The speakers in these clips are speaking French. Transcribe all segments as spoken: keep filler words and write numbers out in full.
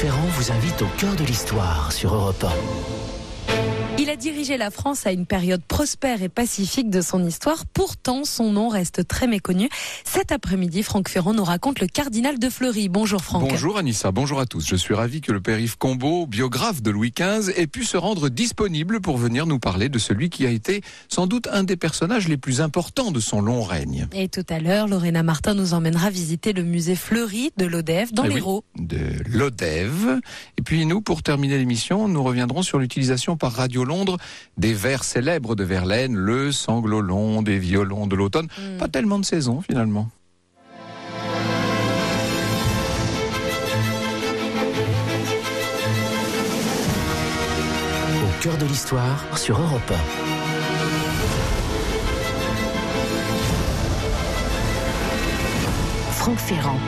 Ferrand vous invite au cœur de l'histoire sur Europe un. Il a dirigé la France à une période prospère et pacifique de son histoire. Pourtant, son nom reste très méconnu. Cet après-midi, Franck Ferrand nous raconte le cardinal de Fleury. Bonjour Franck. Bonjour Anissa, bonjour à tous. Je suis ravi que le père Yves Combeau, biographe de Louis quinze, ait pu se rendre disponible pour venir nous parler de celui qui a été sans doute un des personnages les plus importants de son long règne. Et tout à l'heure, Lorena Martin nous emmènera visiter le musée Fleury de Lodève, dans l'Hérault. Oui, de Lodève. Et puis nous, pour terminer l'émission, nous reviendrons sur l'utilisation par Radio Londres, des vers célèbres de Verlaine, le sanglot long des violons de l'automne. Mmh. Pas tellement de saison finalement. Au cœur de l'histoire sur Europe un. Franck Ferrand.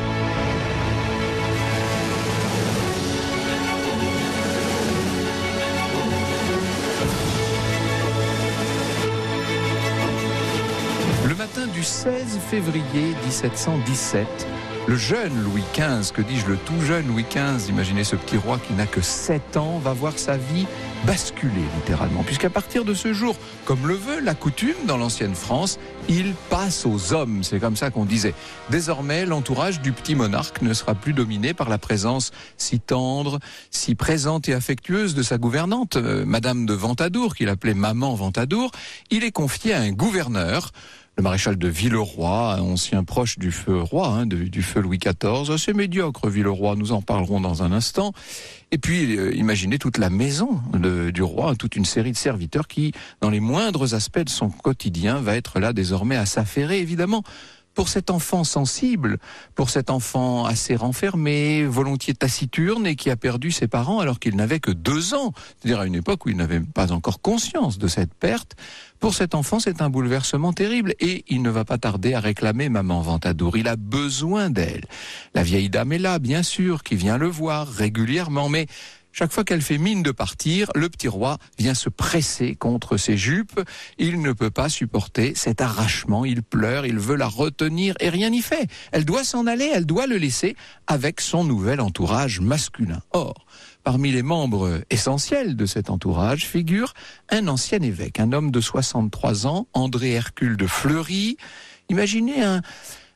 Du seize février dix-sept cent dix-sept, le jeune Louis quinze, que dis-je, le tout jeune Louis quinze, imaginez ce petit roi qui n'a que sept ans, va voir sa vie basculer littéralement, puisqu'à partir de ce jour, comme le veut la coutume dans l'ancienne France, il passe aux hommes, c'est comme ça qu'on disait. Désormais, l'entourage du petit monarque ne sera plus dominé par la présence si tendre, si présente et affectueuse de sa gouvernante, euh, madame de Ventadour, qu'il appelait maman Ventadour. Il est confié à un gouverneur, le maréchal de Villeroy, ancien proche du feu roi, hein, de, du feu Louis quatorze. Assez médiocre, Villeroy, nous en parlerons dans un instant. Et puis, euh, imaginez toute la maison de, du roi, toute une série de serviteurs qui, dans les moindres aspects de son quotidien, va être là désormais à s'affairer, évidemment. Pour cet enfant sensible, pour cet enfant assez renfermé, volontiers taciturne et qui a perdu ses parents alors qu'il n'avait que deux ans, c'est-à-dire à une époque où il n'avait pas encore conscience de cette perte, pour cet enfant c'est un bouleversement terrible et il ne va pas tarder à réclamer maman Ventadour, il a besoin d'elle. La vieille dame est là, bien sûr, qui vient le voir régulièrement, mais chaque fois qu'elle fait mine de partir, le petit roi vient se presser contre ses jupes. Il ne peut pas supporter cet arrachement. Il pleure, il veut la retenir et rien n'y fait. Elle doit s'en aller, elle doit le laisser avec son nouvel entourage masculin. Or, parmi les membres essentiels de cet entourage figure un ancien évêque, un homme de soixante-trois ans, André Hercule de Fleury. Imaginez un...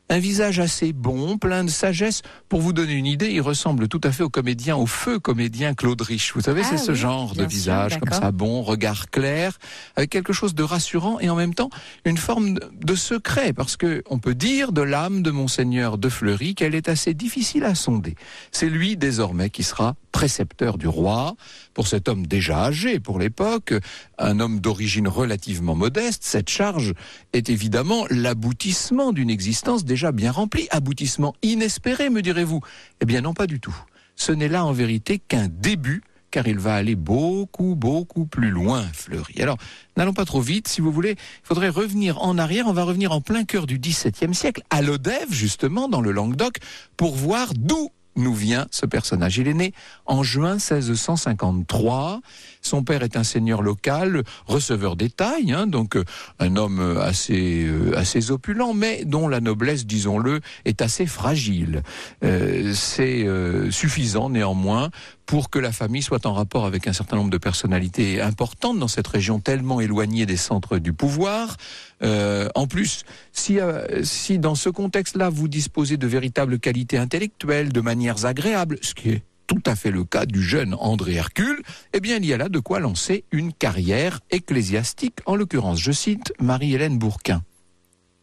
Un visage assez bon, plein de sagesse. Pour vous donner une idée, il ressemble tout à fait au comédien, au feu comédien Claude Rich. Vous savez, ah, c'est oui, ce genre de visage, sûr, comme ça, bon, regard clair, avec quelque chose de rassurant et en même temps une forme de secret, parce que on peut dire de l'âme de Monseigneur de Fleury qu'elle est assez difficile à sonder. C'est lui désormais qui sera précepteur du roi. Pour cet homme déjà âgé pour l'époque, un homme d'origine relativement modeste, cette charge est évidemment l'aboutissement d'une existence déjà bien remplie. Aboutissement inespéré, me direz-vous? Eh bien non, pas du tout. Ce n'est là en vérité qu'un début, car il va aller beaucoup, beaucoup plus loin, Fleury. Alors, n'allons pas trop vite, si vous voulez, il faudrait revenir en arrière. On va revenir en plein cœur du dix-septième siècle, à Lodève, justement, dans le Languedoc, pour voir d'où nous vient ce personnage. Il est né en juin seize cent cinquante-trois. Son père est un seigneur local, receveur des tailles, hein, donc euh, un homme assez, euh, assez opulent, mais dont la noblesse, disons-le, est assez fragile. Euh, c'est euh, suffisant néanmoins pour que la famille soit en rapport avec un certain nombre de personnalités importantes dans cette région tellement éloignée des centres du pouvoir. Euh, en plus, si, euh, si dans ce contexte-là, vous disposez de véritables qualités intellectuelles, de manières agréables, ce qui est tout à fait le cas du jeune André Hercule, eh bien, il y a là de quoi lancer une carrière ecclésiastique. En l'occurrence, je cite Marie-Hélène Bourquin.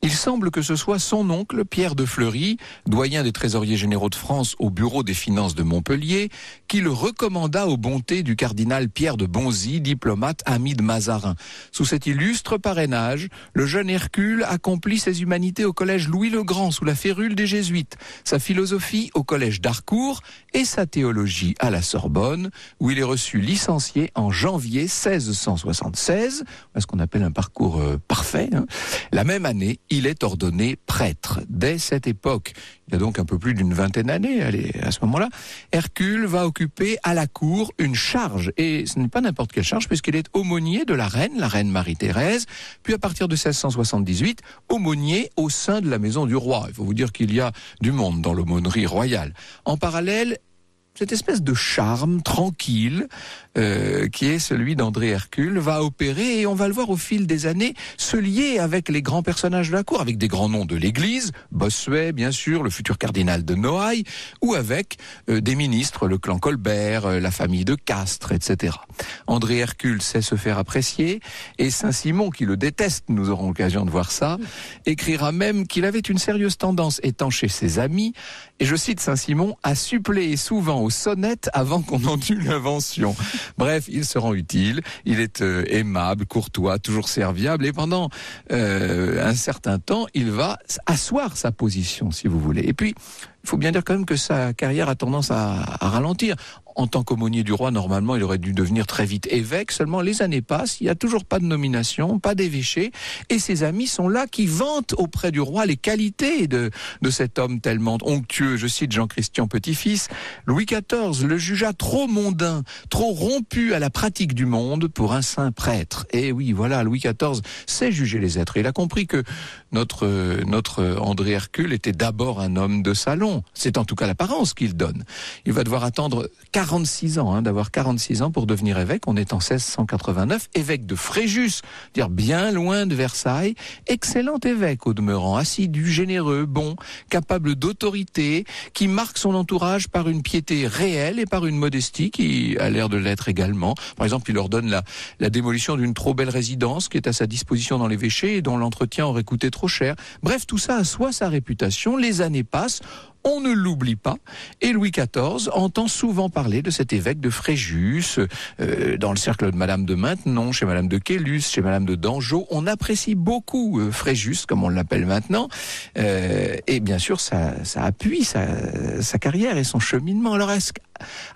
Il semble que ce soit son oncle, Pierre de Fleury, doyen des trésoriers généraux de France au bureau des finances de Montpellier, qui le recommanda aux bontés du cardinal Pierre de Bonzi, diplomate ami de Mazarin. Sous cet illustre parrainage, le jeune Hercule accomplit ses humanités au collège Louis-le-Grand, sous la férule des jésuites, sa philosophie au collège d'Arcourt et sa théologie à la Sorbonne, où il est reçu licencié en janvier seize cent soixante-seize, ce qu'on appelle un parcours parfait. Hein. La même année, il est ordonné prêtre. Dès cette époque, il y a donc un peu plus d'une vingtaine d'années, à ce moment-là, Hercule va occuper à la cour une charge, et ce n'est pas n'importe quelle charge, puisqu'il est aumônier de la reine, la reine Marie-Thérèse, puis à partir de seize cent soixante-dix-huit, aumônier au sein de la maison du roi. Il faut vous dire qu'il y a du monde dans l'aumônerie royale. En parallèle, cette espèce de charme tranquille euh, qui est celui d'André Hercule va opérer, et on va le voir au fil des années se lier avec les grands personnages de la cour, avec des grands noms de l'Église, Bossuet bien sûr, le futur cardinal de Noailles, ou avec euh, des ministres, le clan Colbert, euh, la famille de Castres, et cetera. André Hercule sait se faire apprécier, et Saint-Simon, qui le déteste, nous aurons l'occasion de voir ça, écrira même qu'il avait une sérieuse tendance, étant chez ses amis, et je cite Saint-Simon, à suppléer souvent aux sonnettes avant qu'on en eût l'invention. Bref, il se rend utile, il est euh, aimable, courtois, toujours serviable, et pendant euh, un certain temps, il va asseoir sa position, si vous voulez. Et puis, il faut bien dire quand même que sa carrière a tendance à, à ralentir. En tant qu'aumônier du roi, normalement, il aurait dû devenir très vite évêque. Seulement, les années passent, il n'y a toujours pas de nomination, pas d'évêché. Et ses amis sont là qui vantent auprès du roi les qualités de, de cet homme tellement onctueux. Je cite Jean-Christian Petitfils. Louis quatorze le jugea trop mondain, trop rompu à la pratique du monde pour un saint prêtre. Et oui, voilà, Louis quatorze sait juger les êtres. Il a compris que notre, notre André Hercule était d'abord un homme de salon. C'est en tout cas l'apparence qu'il donne. Il va devoir attendre quarante-six ans, hein, d'avoir quarante-six ans pour devenir évêque. On est en seize cent quatre-vingt-neuf, évêque de Fréjus, dire bien loin de Versailles. Excellent évêque au demeurant, assidu, généreux, bon, capable d'autorité, qui marque son entourage par une piété réelle et par une modestie qui a l'air de l'être également. Par exemple, il ordonne la, la démolition d'une trop belle résidence qui est à sa disposition dans l'évêché et dont l'entretien aurait coûté trop cher. Bref, tout ça assoit sa réputation. Les années passent. On ne l'oublie pas, et Louis quatorze entend souvent parler de cet évêque de Fréjus, euh, dans le cercle de Madame de Maintenon, chez Madame de Quélus, chez Madame de Dangeau. On apprécie beaucoup euh, Fréjus, comme on l'appelle maintenant, euh, et bien sûr ça, ça appuie sa, sa carrière et son cheminement. Alors est-ce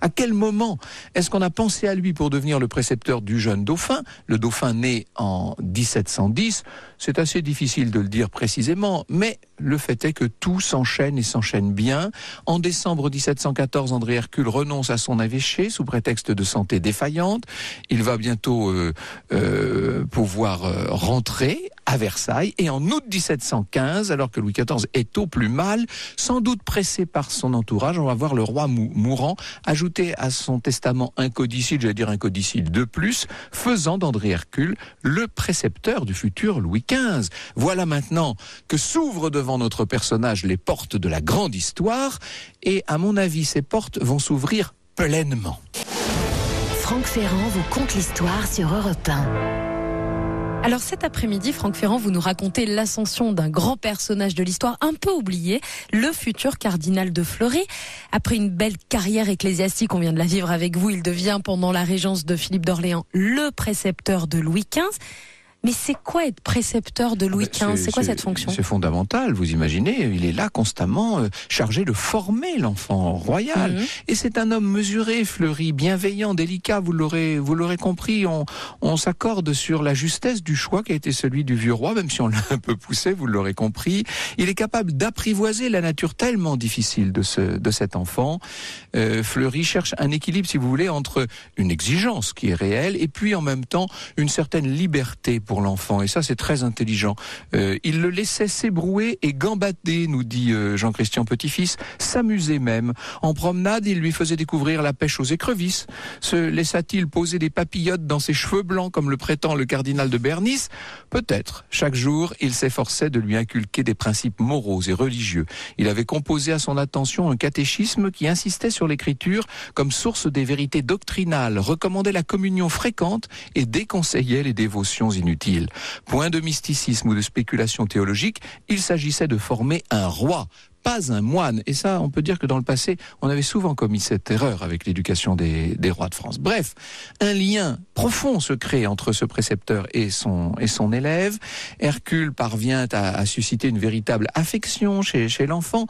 à quel moment est-ce qu'on a pensé à lui pour devenir le précepteur du jeune dauphin, le dauphin né en dix-sept cent dix? C'est assez difficile de le dire précisément, mais le fait est que tout s'enchaîne et s'enchaîne bien. En décembre dix-sept cent quatorze, André Hercule renonce à son évêché sous prétexte de santé défaillante. Il va bientôt euh, euh, pouvoir euh, rentrer à Versailles, et en août dix-sept cent quinze, alors que Louis quatorze est au plus mal, sans doute pressé par son entourage, on va voir le roi mou- mourant ajouter à son testament un codicile, j'allais dire un codicile de plus, faisant d'André Hercule le précepteur du futur Louis quinze. Voilà maintenant que s'ouvrent devant notre personnage les portes de la grande histoire, et à mon avis, ces portes vont s'ouvrir pleinement. Franck Ferrand vous conte l'histoire sur Europe un. Alors cet après-midi, Franck Ferrand, vous nous racontez l'ascension d'un grand personnage de l'histoire un peu oublié, le futur cardinal de Fleury. Après une belle carrière ecclésiastique, on vient de la vivre avec vous, il devient pendant la régence de Philippe d'Orléans le précepteur de Louis quinze. Mais c'est quoi être précepteur de Louis quinze? C'est quoi cette fonction? C'est fondamental, vous imaginez. Il est là constamment euh, chargé de former l'enfant royal. Mmh. Et c'est un homme mesuré, Fleury, bienveillant, délicat, vous l'aurez, vous l'aurez compris. On, on s'accorde sur la justesse du choix qui a été celui du vieux roi, même si on l'a un peu poussé, vous l'aurez compris. Il est capable d'apprivoiser la nature tellement difficile de, ce, de cet enfant. Euh, Fleury cherche un équilibre, si vous voulez, entre une exigence qui est réelle et puis en même temps une certaine liberté pour l'enfant, et ça c'est très intelligent. Euh, il le laissait s'ébrouer et gambader, nous dit euh, Jean-Christian Petitfils, s'amuser même. En promenade, il lui faisait découvrir la pêche aux écrevisses. Se laissa-t-il poser des papillotes dans ses cheveux blancs, comme le prétend le cardinal de Bernis? Peut-être. Chaque jour, il s'efforçait de lui inculquer des principes moraux et religieux. Il avait composé à son attention un catéchisme qui insistait sur l'écriture comme source des vérités doctrinales, recommandait la communion fréquente et déconseillait les dévotions inutiles. Point de mysticisme ou de spéculation théologique, il s'agissait de former un roi, pas un moine. Et ça, on peut dire que dans le passé, on avait souvent commis cette erreur avec l'éducation des, des rois de France. Bref, un lien profond se crée entre ce précepteur et son, et son élève. Hercule parvient à, à susciter une véritable affection chez, chez l'enfant.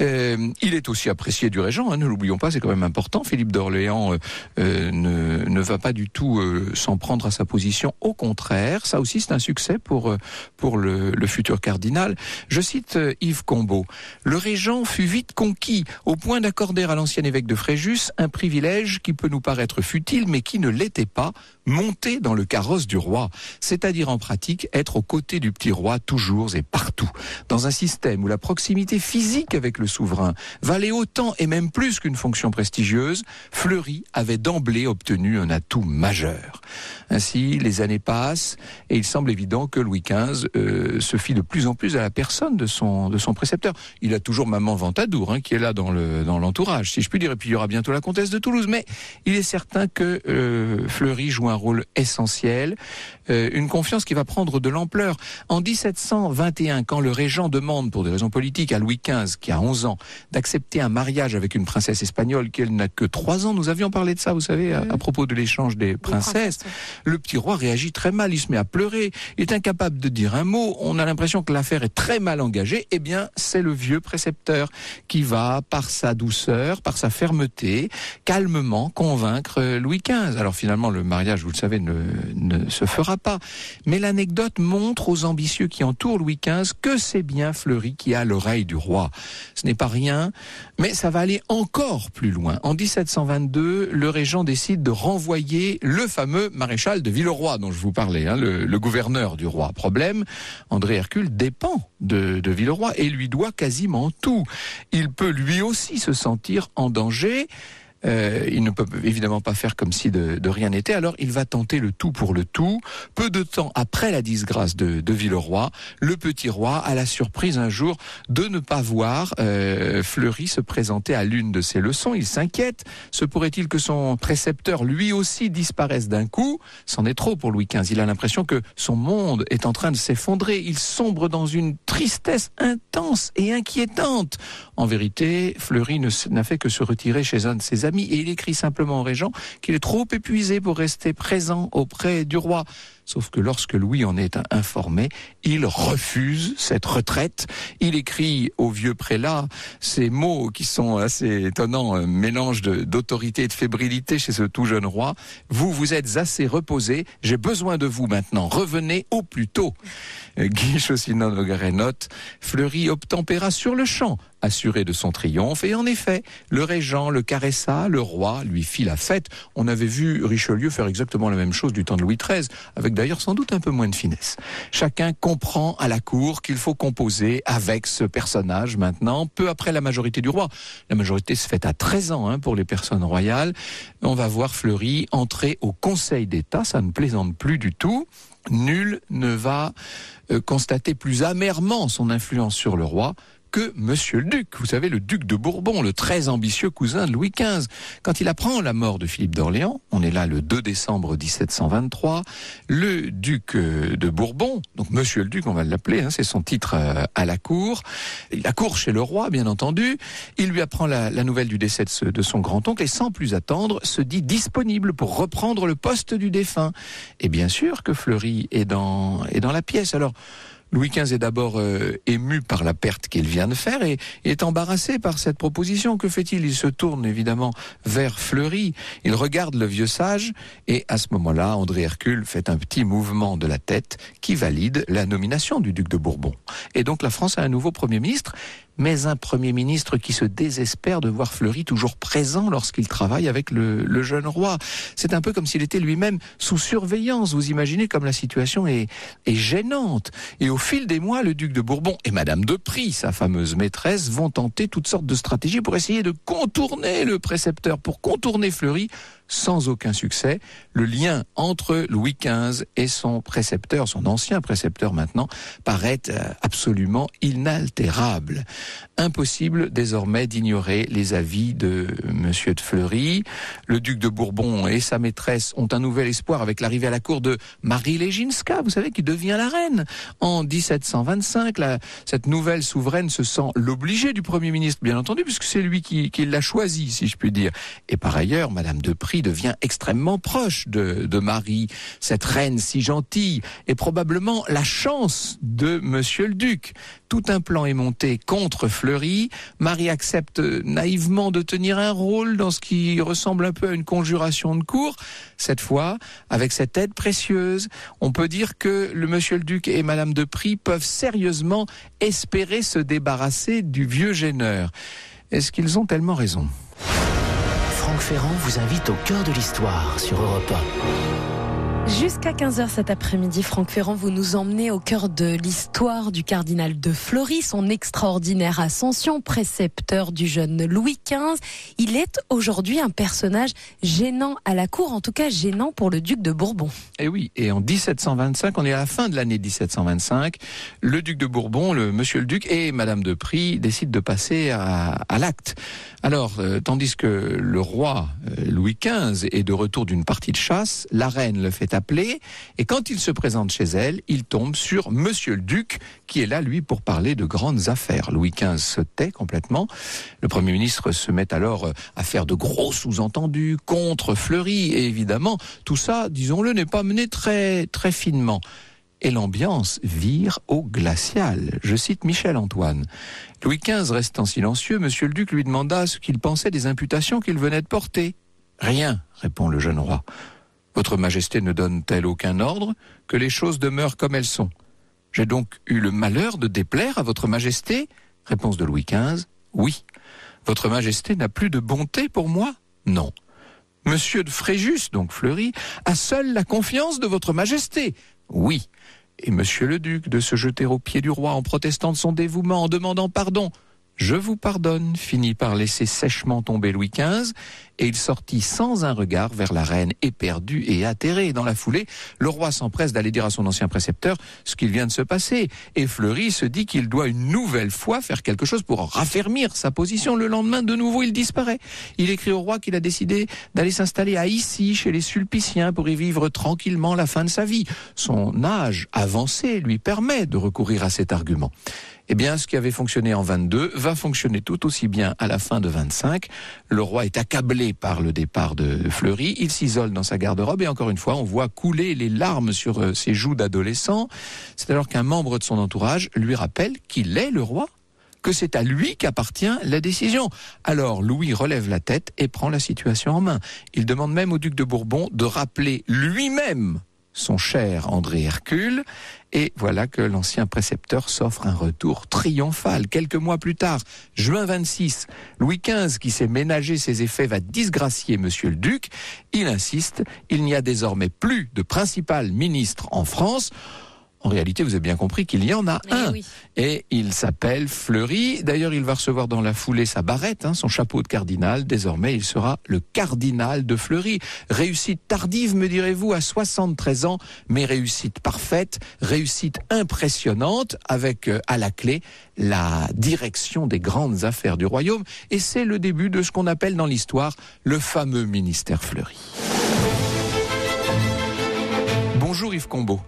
Euh, il est aussi apprécié du régent, hein, ne l'oublions pas, c'est quand même important. Philippe d'Orléans euh, euh, ne, ne va pas du tout euh, s'en prendre à sa position. Au contraire, ça aussi c'est un succès pour, pour le, le futur cardinal. Je cite euh, Yves Combeau. Le régent fut vite conquis, au point d'accorder à l'ancien évêque de Fréjus un privilège qui peut nous paraître futile, mais qui ne l'était pas, monter dans le carrosse du roi, c'est-à-dire en pratique être aux côtés du petit roi toujours et partout, dans un système où la proximité physique avec le souverain valait autant et même plus qu'une fonction prestigieuse. Fleury avait d'emblée obtenu un atout majeur. Ainsi, les années passent et il semble évident que Louis quinze euh, se fie de plus en plus à la personne de son, de son précepteur. Il a toujours maman Ventadour hein, qui est là dans le, dans l'entourage, si je puis dire, et puis il y aura bientôt la comtesse de Toulouse, mais il est certain que euh, Fleury joue un rôle essentiel, euh, une confiance qui va prendre de l'ampleur. En dix-sept cent vingt et un, quand le régent demande, pour des raisons politiques, à Louis quinze, qui a onze ans, d'accepter un mariage avec une princesse espagnole qu'elle n'a que trois ans, nous avions parlé de ça, vous savez, à, à propos de l'échange des princesses, le petit roi réagit très mal, il se met à pleurer, il est incapable de dire un mot, on a l'impression que l'affaire est très mal engagée. Eh bien, c'est le vieux précepteur qui va, par sa douceur, par sa fermeté, calmement convaincre Louis quinze. Alors finalement, le mariage, vous le savez, ne, ne se fera pas. Mais l'anecdote montre aux ambitieux qui entourent Louis quinze que c'est bien Fleury qui a l'oreille du roi. Ce n'est pas rien, mais ça va aller encore plus loin. En dix-sept cent vingt-deux, le régent décide de renvoyer le fameux maréchal de Villeroy, dont je vous parlais, hein, le, le gouverneur du roi. Problème, André Hercule dépend de, de Villeroy et lui doit quasiment tout. Il peut lui aussi se sentir en danger. Euh, il ne peut évidemment pas faire comme si de, de rien n'était, alors il va tenter le tout pour le tout. Peu de temps après la disgrâce de, de Villeroy, le petit roi a la surprise un jour de ne pas voir euh, Fleury se présenter à l'une de ses leçons. Il s'inquiète, se pourrait-il que son précepteur lui aussi disparaisse d'un coup? C'en est trop pour Louis quinze, il a l'impression que son monde est en train de s'effondrer, il sombre dans une tristesse intense et inquiétante. En vérité, Fleury n'a fait que se retirer chez un de ses amis, et il écrit simplement au régent qu'il est trop épuisé pour rester présent auprès du roi. Sauf que lorsque Louis en est informé, il refuse cette retraite. Il écrit au vieux prélat ces mots qui sont assez étonnants, un mélange de, d'autorité et de fébrilité chez ce tout jeune roi. « Vous, vous êtes assez reposé, j'ai besoin de vous maintenant, revenez au plus tôt ». Guy Chaussinon-Nogaret note « Fleury obtempéra sur le champ ». Assuré de son triomphe, et en effet, le régent le caressa, le roi lui fit la fête. On avait vu Richelieu faire exactement la même chose du temps de Louis treize, avec d'ailleurs sans doute un peu moins de finesse. Chacun comprend à la cour qu'il faut composer avec ce personnage maintenant, peu après la majorité du roi. La majorité se fait à treize ans hein, pour les personnes royales. On va voir Fleury entrer au Conseil d'État, ça ne plaisante plus du tout. Nul ne va euh, constater plus amèrement son influence sur le roi que Monsieur le Duc, vous savez, le Duc de Bourbon, le très ambitieux cousin de Louis quinze. Quand il apprend la mort de Philippe d'Orléans, on est là le deux décembre dix-sept cent vingt-trois, le Duc de Bourbon, donc Monsieur le Duc, on va l'appeler, hein, c'est son titre à la cour, la cour chez le roi, bien entendu, il lui apprend la, la nouvelle du décès de, ce, de son grand-oncle et sans plus attendre, se dit disponible pour reprendre le poste du défunt. Et bien sûr que Fleury est dans, est dans la pièce, alors... Louis quinze est d'abord euh, ému par la perte qu'il vient de faire et est embarrassé par cette proposition. Que fait-il? Il se tourne évidemment vers Fleury. Il regarde le vieux sage et à ce moment-là, André Hercule fait un petit mouvement de la tête qui valide la nomination du duc de Bourbon. Et donc la France a un nouveau Premier ministre, mais un Premier ministre qui se désespère de voir Fleury toujours présent lorsqu'il travaille avec le, le jeune roi. C'est un peu comme s'il était lui-même sous surveillance. Vous imaginez comme la situation est, est gênante. Et au Au fil des mois, le duc de Bourbon et Madame de Prie, sa fameuse maîtresse, vont tenter toutes sortes de stratégies pour essayer de contourner le précepteur, pour contourner Fleury, sans aucun succès. Le lien entre Louis quinze et son précepteur, son ancien précepteur maintenant, paraît absolument inaltérable. Impossible désormais d'ignorer les avis de Monsieur de Fleury. Le duc de Bourbon et sa maîtresse ont un nouvel espoir avec l'arrivée à la cour de Marie Léginska, vous savez, qui devient la reine. En dix-sept cent vingt-cinq, la, cette nouvelle souveraine se sent l'obligée du Premier ministre, bien entendu, puisque c'est lui qui, qui l'a choisie, si je puis dire. Et par ailleurs, Madame de Prie devient extrêmement proche de, de Marie, cette reine si gentille, et probablement la chance de Monsieur le Duc. Tout un plan est monté contre Fleury. Marie accepte naïvement de tenir un rôle dans ce qui ressemble un peu à une conjuration de cour. Cette fois, avec cette aide précieuse, on peut dire que le Monsieur le Duc et Madame de Prie peuvent sérieusement espérer se débarrasser du vieux gêneur. Est-ce qu'ils ont tellement raison? Franck Ferrand vous invite au cœur de l'histoire sur Europe un. Jusqu'à quinze heures cet après-midi, Franck Ferrand, vous nous emmenez au cœur de l'histoire du cardinal de Fleury, son extraordinaire ascension, précepteur du jeune Louis quinze. Il est aujourd'hui un personnage gênant à la cour, en tout cas gênant pour le duc de Bourbon. Et oui, et en dix-sept cent vingt-cinq, on est à la fin de l'année dix-sept cent vingt-cinq, le duc de Bourbon, le monsieur le duc et madame de Prie décident de passer à, à l'acte. Alors, euh, tandis que le roi euh, Louis quinze est de retour d'une partie de chasse, la reine le fait appelé, et quand il se présente chez elle, il tombe sur Monsieur le Duc, qui est là, lui, pour parler de grandes affaires. Louis quinze se tait complètement. Le Premier ministre se met alors à faire de gros sous-entendus contre Fleury, et évidemment, tout ça, disons-le, n'est pas mené très, très finement. Et l'ambiance vire au glacial. Je cite Michel Antoine. Louis quinze restant silencieux, Monsieur le Duc lui demanda ce qu'il pensait des imputations qu'il venait de porter. « Rien », répond le jeune roi. « Votre Majesté ne donne-t-elle aucun ordre que les choses demeurent comme elles sont ? J'ai donc eu le malheur de déplaire à Votre Majesté ?» Réponse de Louis quinze, « Oui. Votre Majesté n'a plus de bonté pour moi ? Non. Monsieur de Fréjus, donc Fleury, a seul la confiance de Votre Majesté ? Oui. Et Monsieur le Duc de se jeter aux pieds du roi en protestant de son dévouement, en demandant pardon. Je vous pardonne, finit par laisser sèchement tomber Louis quinze, et il sortit sans un regard vers la reine, éperdue et atterrée. Dans la foulée, le roi s'empresse d'aller dire à son ancien précepteur ce qu'il vient de se passer, et Fleury se dit qu'il doit une nouvelle fois faire quelque chose pour raffermir sa position. Le lendemain, de nouveau, il disparaît. Il écrit au roi qu'il a décidé d'aller s'installer à Issy, chez les Sulpiciens, pour y vivre tranquillement la fin de sa vie. Son âge avancé lui permet de recourir à cet argument. Eh bien, ce qui avait fonctionné en vingt-deux va fonctionner tout aussi bien à la fin de vingt-cinq. Le roi est accablé par le départ de Fleury. Il s'isole dans sa garde-robe et encore une fois, on voit couler les larmes sur ses joues d'adolescent. C'est alors qu'un membre de son entourage lui rappelle qu'il est le roi, que c'est à lui qu'appartient la décision. Alors, Louis relève la tête et prend la situation en main. Il demande même au duc de Bourbon de rappeler lui-même son cher André Hercule, et voilà que l'ancien précepteur s'offre un retour triomphal. Quelques mois plus tard, juin vingt-six, Louis quinze, qui s'est ménagé ses effets, va disgracier Monsieur le Duc. Il insiste, il n'y a désormais plus de principal ministre en France. En réalité, vous avez bien compris qu'il y en a et un. Oui. Et il s'appelle Fleury. D'ailleurs, il va recevoir dans la foulée sa barrette, hein, son chapeau de cardinal. Désormais, il sera le cardinal de Fleury. Réussite tardive, me direz-vous, à soixante-treize ans, mais réussite parfaite, réussite impressionnante, avec euh, à la clé la direction des grandes affaires du royaume. Et c'est le début de ce qu'on appelle dans l'histoire le fameux ministère Fleury. Bonjour Yves Combeau.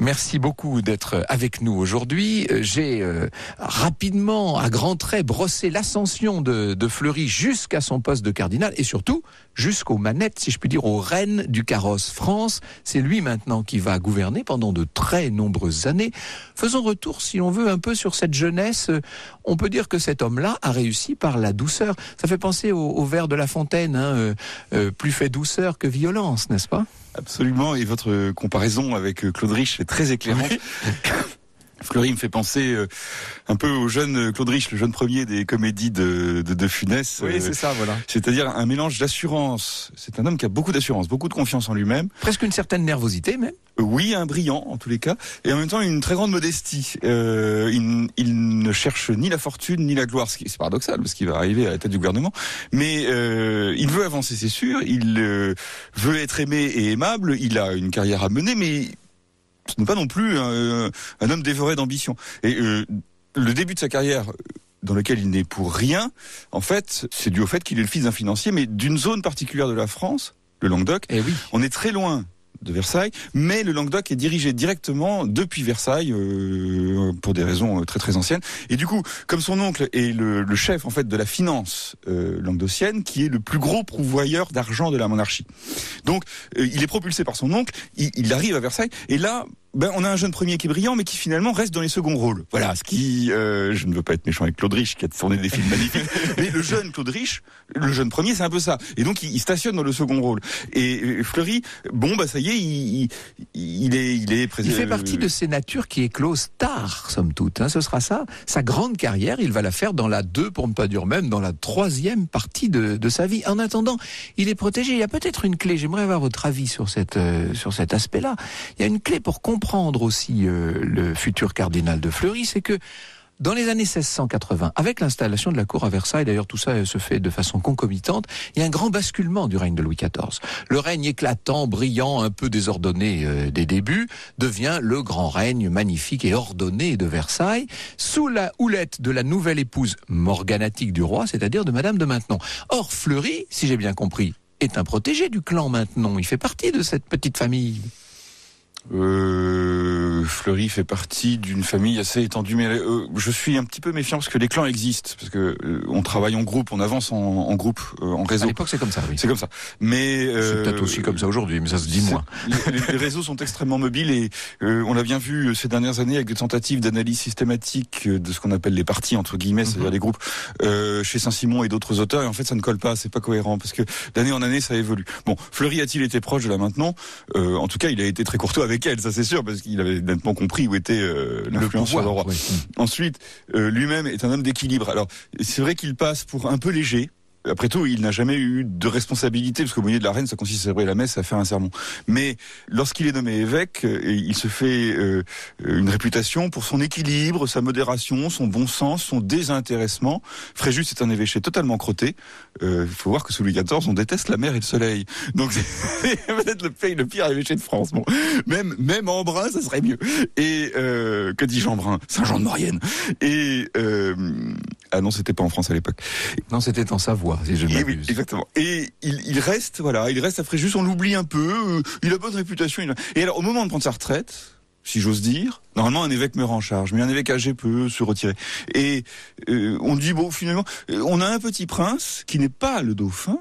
Merci beaucoup d'être avec nous aujourd'hui. J'ai euh, rapidement, à grands traits, brossé l'ascension de, de Fleury jusqu'à son poste de cardinal et surtout jusqu'aux manettes, si je puis dire, aux rênes du carrosse France. C'est lui maintenant qui va gouverner pendant de très nombreuses années. Faisons retour, si on veut, un peu sur cette jeunesse. On peut dire que cet homme-là a réussi par la douceur. Ça fait penser au, au vers de La Fontaine, hein, euh, euh, plus fait douceur que violence, n'est-ce pas ? Absolument, et votre comparaison avec Claude Rich est très éclairante. Fleury me fait penser euh, un peu au jeune Claude Rich, le jeune premier des comédies de, de, de Funès. Oui, euh, c'est ça, voilà. C'est-à-dire un mélange d'assurance. C'est un homme qui a beaucoup d'assurance, beaucoup de confiance en lui-même. Presque une certaine nervosité, même. Oui, un brillant, en tous les cas. Et en même temps, une très grande modestie. Euh, il, il ne cherche ni la fortune, ni la gloire. Ce qui est paradoxal, parce qu'il va arriver à la tête du gouvernement. Mais euh, il veut avancer, c'est sûr. Il euh, veut être aimé et aimable. Il a une carrière à mener, mais... ce n'est pas non plus un, un homme dévoré d'ambition. Et euh, le début de sa carrière, dans lequel il n'est pour rien, en fait, c'est dû au fait qu'il est le fils d'un financier, mais d'une zone particulière de la France, le Languedoc. Eh oui. On est très loin de Versailles, mais le Languedoc est dirigé directement depuis Versailles euh, pour des raisons très très anciennes. Et du coup, comme son oncle est le, le chef en fait de la finance euh, languedocienne, qui est le plus gros pourvoyeur d'argent de la monarchie, donc euh, il est propulsé par son oncle, il, il arrive à Versailles, et là, ben, on a un jeune premier qui est brillant, mais qui finalement reste dans les seconds rôles. Voilà, ce qui, euh, je ne veux pas être méchant avec Claude Rich, qui a tourné des films magnifiques, mais le jeune Claude Rich, le jeune premier, c'est un peu ça. Et donc, il, il stationne dans le second rôle. Et Fleury, bon, bah ça y est, il, il est, il est président. Il fait partie de ces natures qui éclosent tard, somme toute. Hein, ce sera ça. Sa grande carrière, il va la faire dans la deux, pour ne pas dire même, dans la troisième partie de, de sa vie. En attendant, il est protégé. Il y a peut-être une clé. J'aimerais avoir votre avis sur cette, euh, sur cet aspect-là. Il y a une clé pour comprendre Comprendre aussi euh, le futur cardinal de Fleury, c'est que dans les années mille six cent quatre-vingts, avec l'installation de la cour à Versailles, d'ailleurs tout ça se fait de façon concomitante, il y a un grand basculement du règne de Louis quatorze. Le règne éclatant, brillant, un peu désordonné euh, des débuts, devient le grand règne magnifique et ordonné de Versailles, sous la houlette de la nouvelle épouse morganatique du roi, c'est-à-dire de Madame de Maintenon. Or Fleury, si j'ai bien compris, est un protégé du clan Maintenon, il fait partie de cette petite famille. Euh, Fleury fait partie d'une famille assez étendue, mais euh, je suis un petit peu méfiant parce que les clans existent, parce que euh, on travaille en groupe, on avance en, en groupe, euh, en réseau. À l'époque, c'est comme ça, oui. C'est comme ça. Mais euh, c'est peut-être aussi comme ça aujourd'hui, mais ça se dit moins. Les, les réseaux sont extrêmement mobiles et euh, on l'a bien vu ces dernières années avec des tentatives d'analyse systématique de ce qu'on appelle les partis entre guillemets, c'est-à-dire mm-hmm. les groupes euh, chez Saint-Simon et d'autres auteurs. Et en fait, ça ne colle pas, c'est pas cohérent parce que d'année en année, ça évolue. Bon, Fleury a-t-il été proche de la Maintenon ? euh, En tout cas, il a été très courtois avec elle, ça c'est sûr, parce qu'il avait nettement compris où était euh, l'influence sur le roi. Oui. Ensuite, euh, lui-même est un homme d'équilibre. Alors, c'est vrai qu'il passe pour un peu léger. Après tout, il n'a jamais eu de responsabilité, parce qu'au milieu de la reine, ça consiste à célébrer la messe, à faire un sermon. Mais lorsqu'il est nommé évêque, il se fait euh, une réputation pour son équilibre, sa modération, son bon sens, son désintéressement. Fréjus est un évêché totalement crotté. Il euh, faut voir que sous Louis quatorze, on déteste la mer et le soleil. Donc c'est peut-être le, le pire évêché de France. Bon, même même en brun, ça serait mieux. Et euh, que dit Jean Brun, Saint-Jean de Maurienne. Et euh, ah non, c'était pas en France à l'époque. Non, c'était en Savoie. Si je m'abuse. Et oui, exactement. Et il, il reste, voilà, il reste à Fréjus, on l'oublie un peu, euh, il a bonne réputation. Il a... Et alors, au moment de prendre sa retraite, si j'ose dire, normalement un évêque meurt en charge, mais un évêque âgé peut se retirer. Et euh, on dit, bon, finalement, on a un petit prince qui n'est pas le dauphin,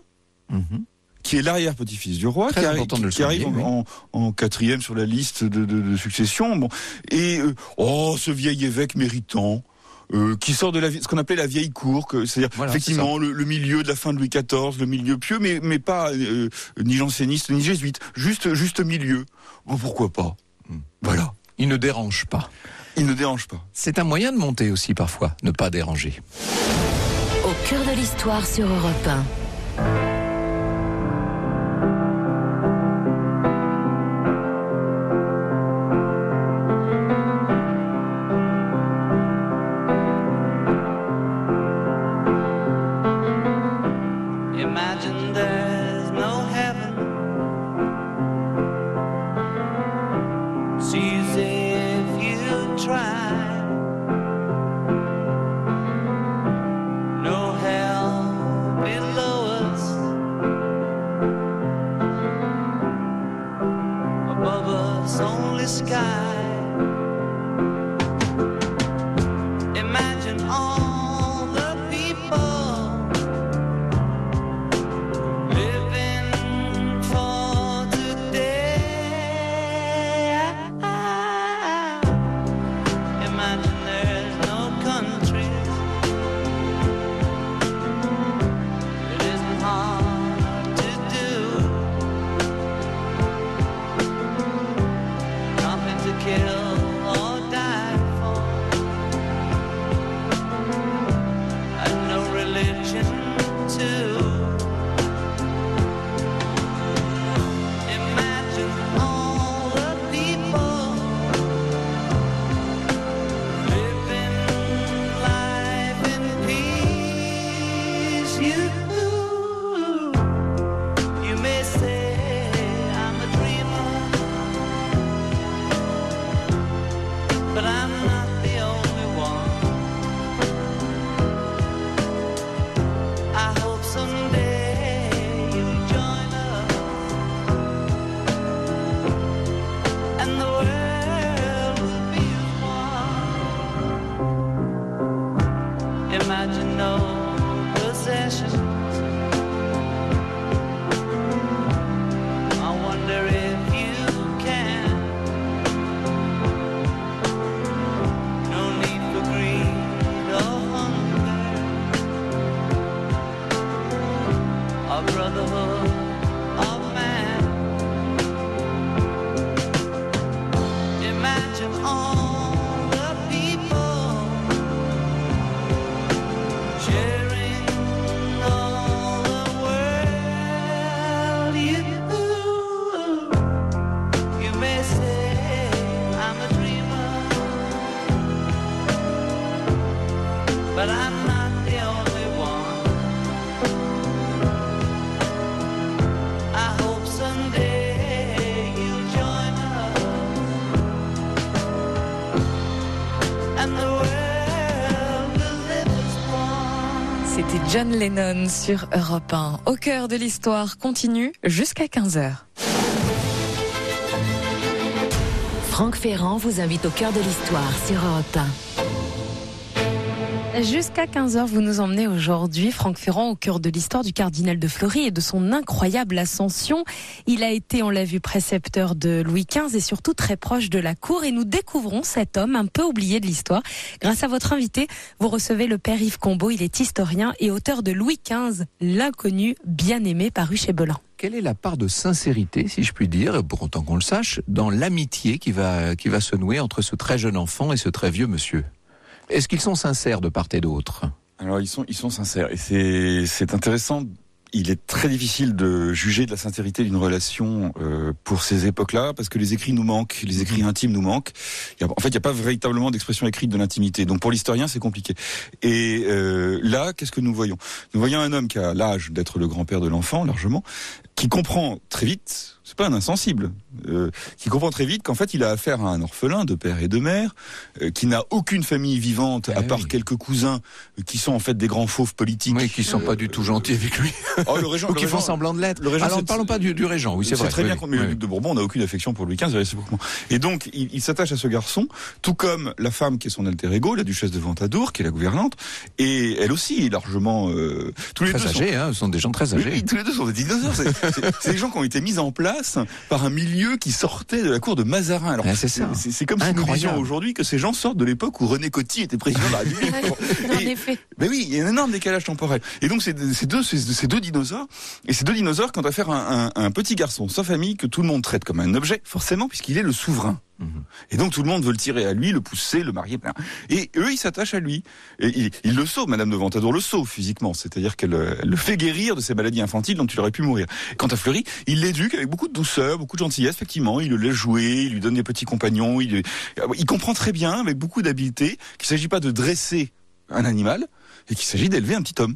mm-hmm. qui est l'arrière-petit-fils du roi, qui, arri- qui, qui arrive souligner, en, oui. en, en quatrième sur la liste de, de, de succession. Bon. Et, euh, oh, ce vieil évêque méritant, Euh, qui sort de la, ce qu'on appelait la vieille cour, que, c'est-à-dire voilà, effectivement c'est le, le milieu de la fin de Louis quatorze, le milieu pieux, mais, mais pas euh, ni janséniste ni jésuite, juste, juste milieu. Bon, pourquoi pas ? Voilà. Il ne dérange pas. Il ne dérange pas. C'est un moyen de monter aussi parfois, ne pas déranger. Au cœur de l'histoire sur Europe un. Living brotherhood of man. Imagine all the people sharing all the world. You, you may say I'm a dreamer, but I'm not. C'était John Lennon sur Europe un. Au cœur de l'histoire continue jusqu'à quinze heures. Franck Ferrand vous invite au cœur de l'histoire sur Europe un. Jusqu'à quinze heures, vous nous emmenez aujourd'hui, Franck Ferrand, au cœur de l'histoire du cardinal de Fleury et de son incroyable ascension. Il a été, on l'a vu, précepteur de Louis quinze et surtout très proche de la cour. Et nous découvrons cet homme un peu oublié de l'histoire. Grâce à votre invité, vous recevez le père Yves Combeau. Il est historien et auteur de Louis quinze, l'inconnu bien-aimé, paru chez Belin. Quelle est la part de sincérité, si je puis dire, pour autant qu'on le sache, dans l'amitié qui va, qui va se nouer entre ce très jeune enfant et ce très vieux monsieur? Est-ce qu'ils sont sincères de part et d'autre? Alors ils sont, ils sont sincères et c'est, c'est intéressant. Il est très difficile de juger de la sincérité d'une relation euh, pour ces époques-là, parce que les écrits nous manquent, les écrits intimes nous manquent. Il y a, en fait, il n'y a pas véritablement d'expression écrite de l'intimité. Donc pour l'historien, c'est compliqué. Et euh, là, qu'est-ce que nous voyons? Nous voyons un homme qui a l'âge d'être le grand-père de l'enfant, largement, qui comprend très vite, c'est pas un insensible, euh, qui comprend très vite qu'en fait, il a affaire à un orphelin de père et de mère, euh, qui n'a aucune famille vivante, ah, à part oui. quelques cousins euh, qui sont en fait des grands fauves politiques. Oui, qui sont euh, pas du tout gentils euh, avec lui. Oh, le régent, ou qui font semblant de l'être. Alors, ne parlons pas du, du régent, oui, c'est vrai. C'est très oui, bien, mais oui. le duc de Bourbon, on n'a aucune affection pour Louis quinze, réciproquement. Et donc, il, il s'attache à ce garçon, tout comme la femme qui est son alter ego, la duchesse de Ventadour, qui est la gouvernante, et elle aussi est largement... Euh, tous les très deux âgés, sont, hein, sont des gens très âgés. Oui, tous les deux sont des dinosaures. C'est, c'est, c'est des gens qui ont été mis en place par un milieu qui sortait de la cour de Mazarin. Alors, ah, c'est, ça. C'est, c'est comme incroyable. Si nous disions aujourd'hui que ces gens sortent de l'époque où René Coty était président de la République. En effet. Ben oui, il y a un énorme décalage temporel. Et donc, ces deux... Ces deux dinosaures, et ces deux dinosaures qui ont affaire à un, un, un petit garçon, sa famille, que tout le monde traite comme un objet, forcément, puisqu'il est le souverain. Et donc tout le monde veut le tirer à lui, le pousser, le marier, et eux ils s'attachent à lui. Et ils il le sauvent, madame de Ventadour le sauve physiquement, c'est-à-dire qu'elle le fait guérir de ses maladies infantiles dont il aurait pu mourir. Quant à Fleury, il l'éduque avec beaucoup de douceur, beaucoup de gentillesse, effectivement, il le laisse jouer, il lui donne des petits compagnons, il, il comprend très bien, avec beaucoup d'habileté, qu'il ne s'agit pas de dresser un animal, et qu'il s'agit d'élever un petit homme.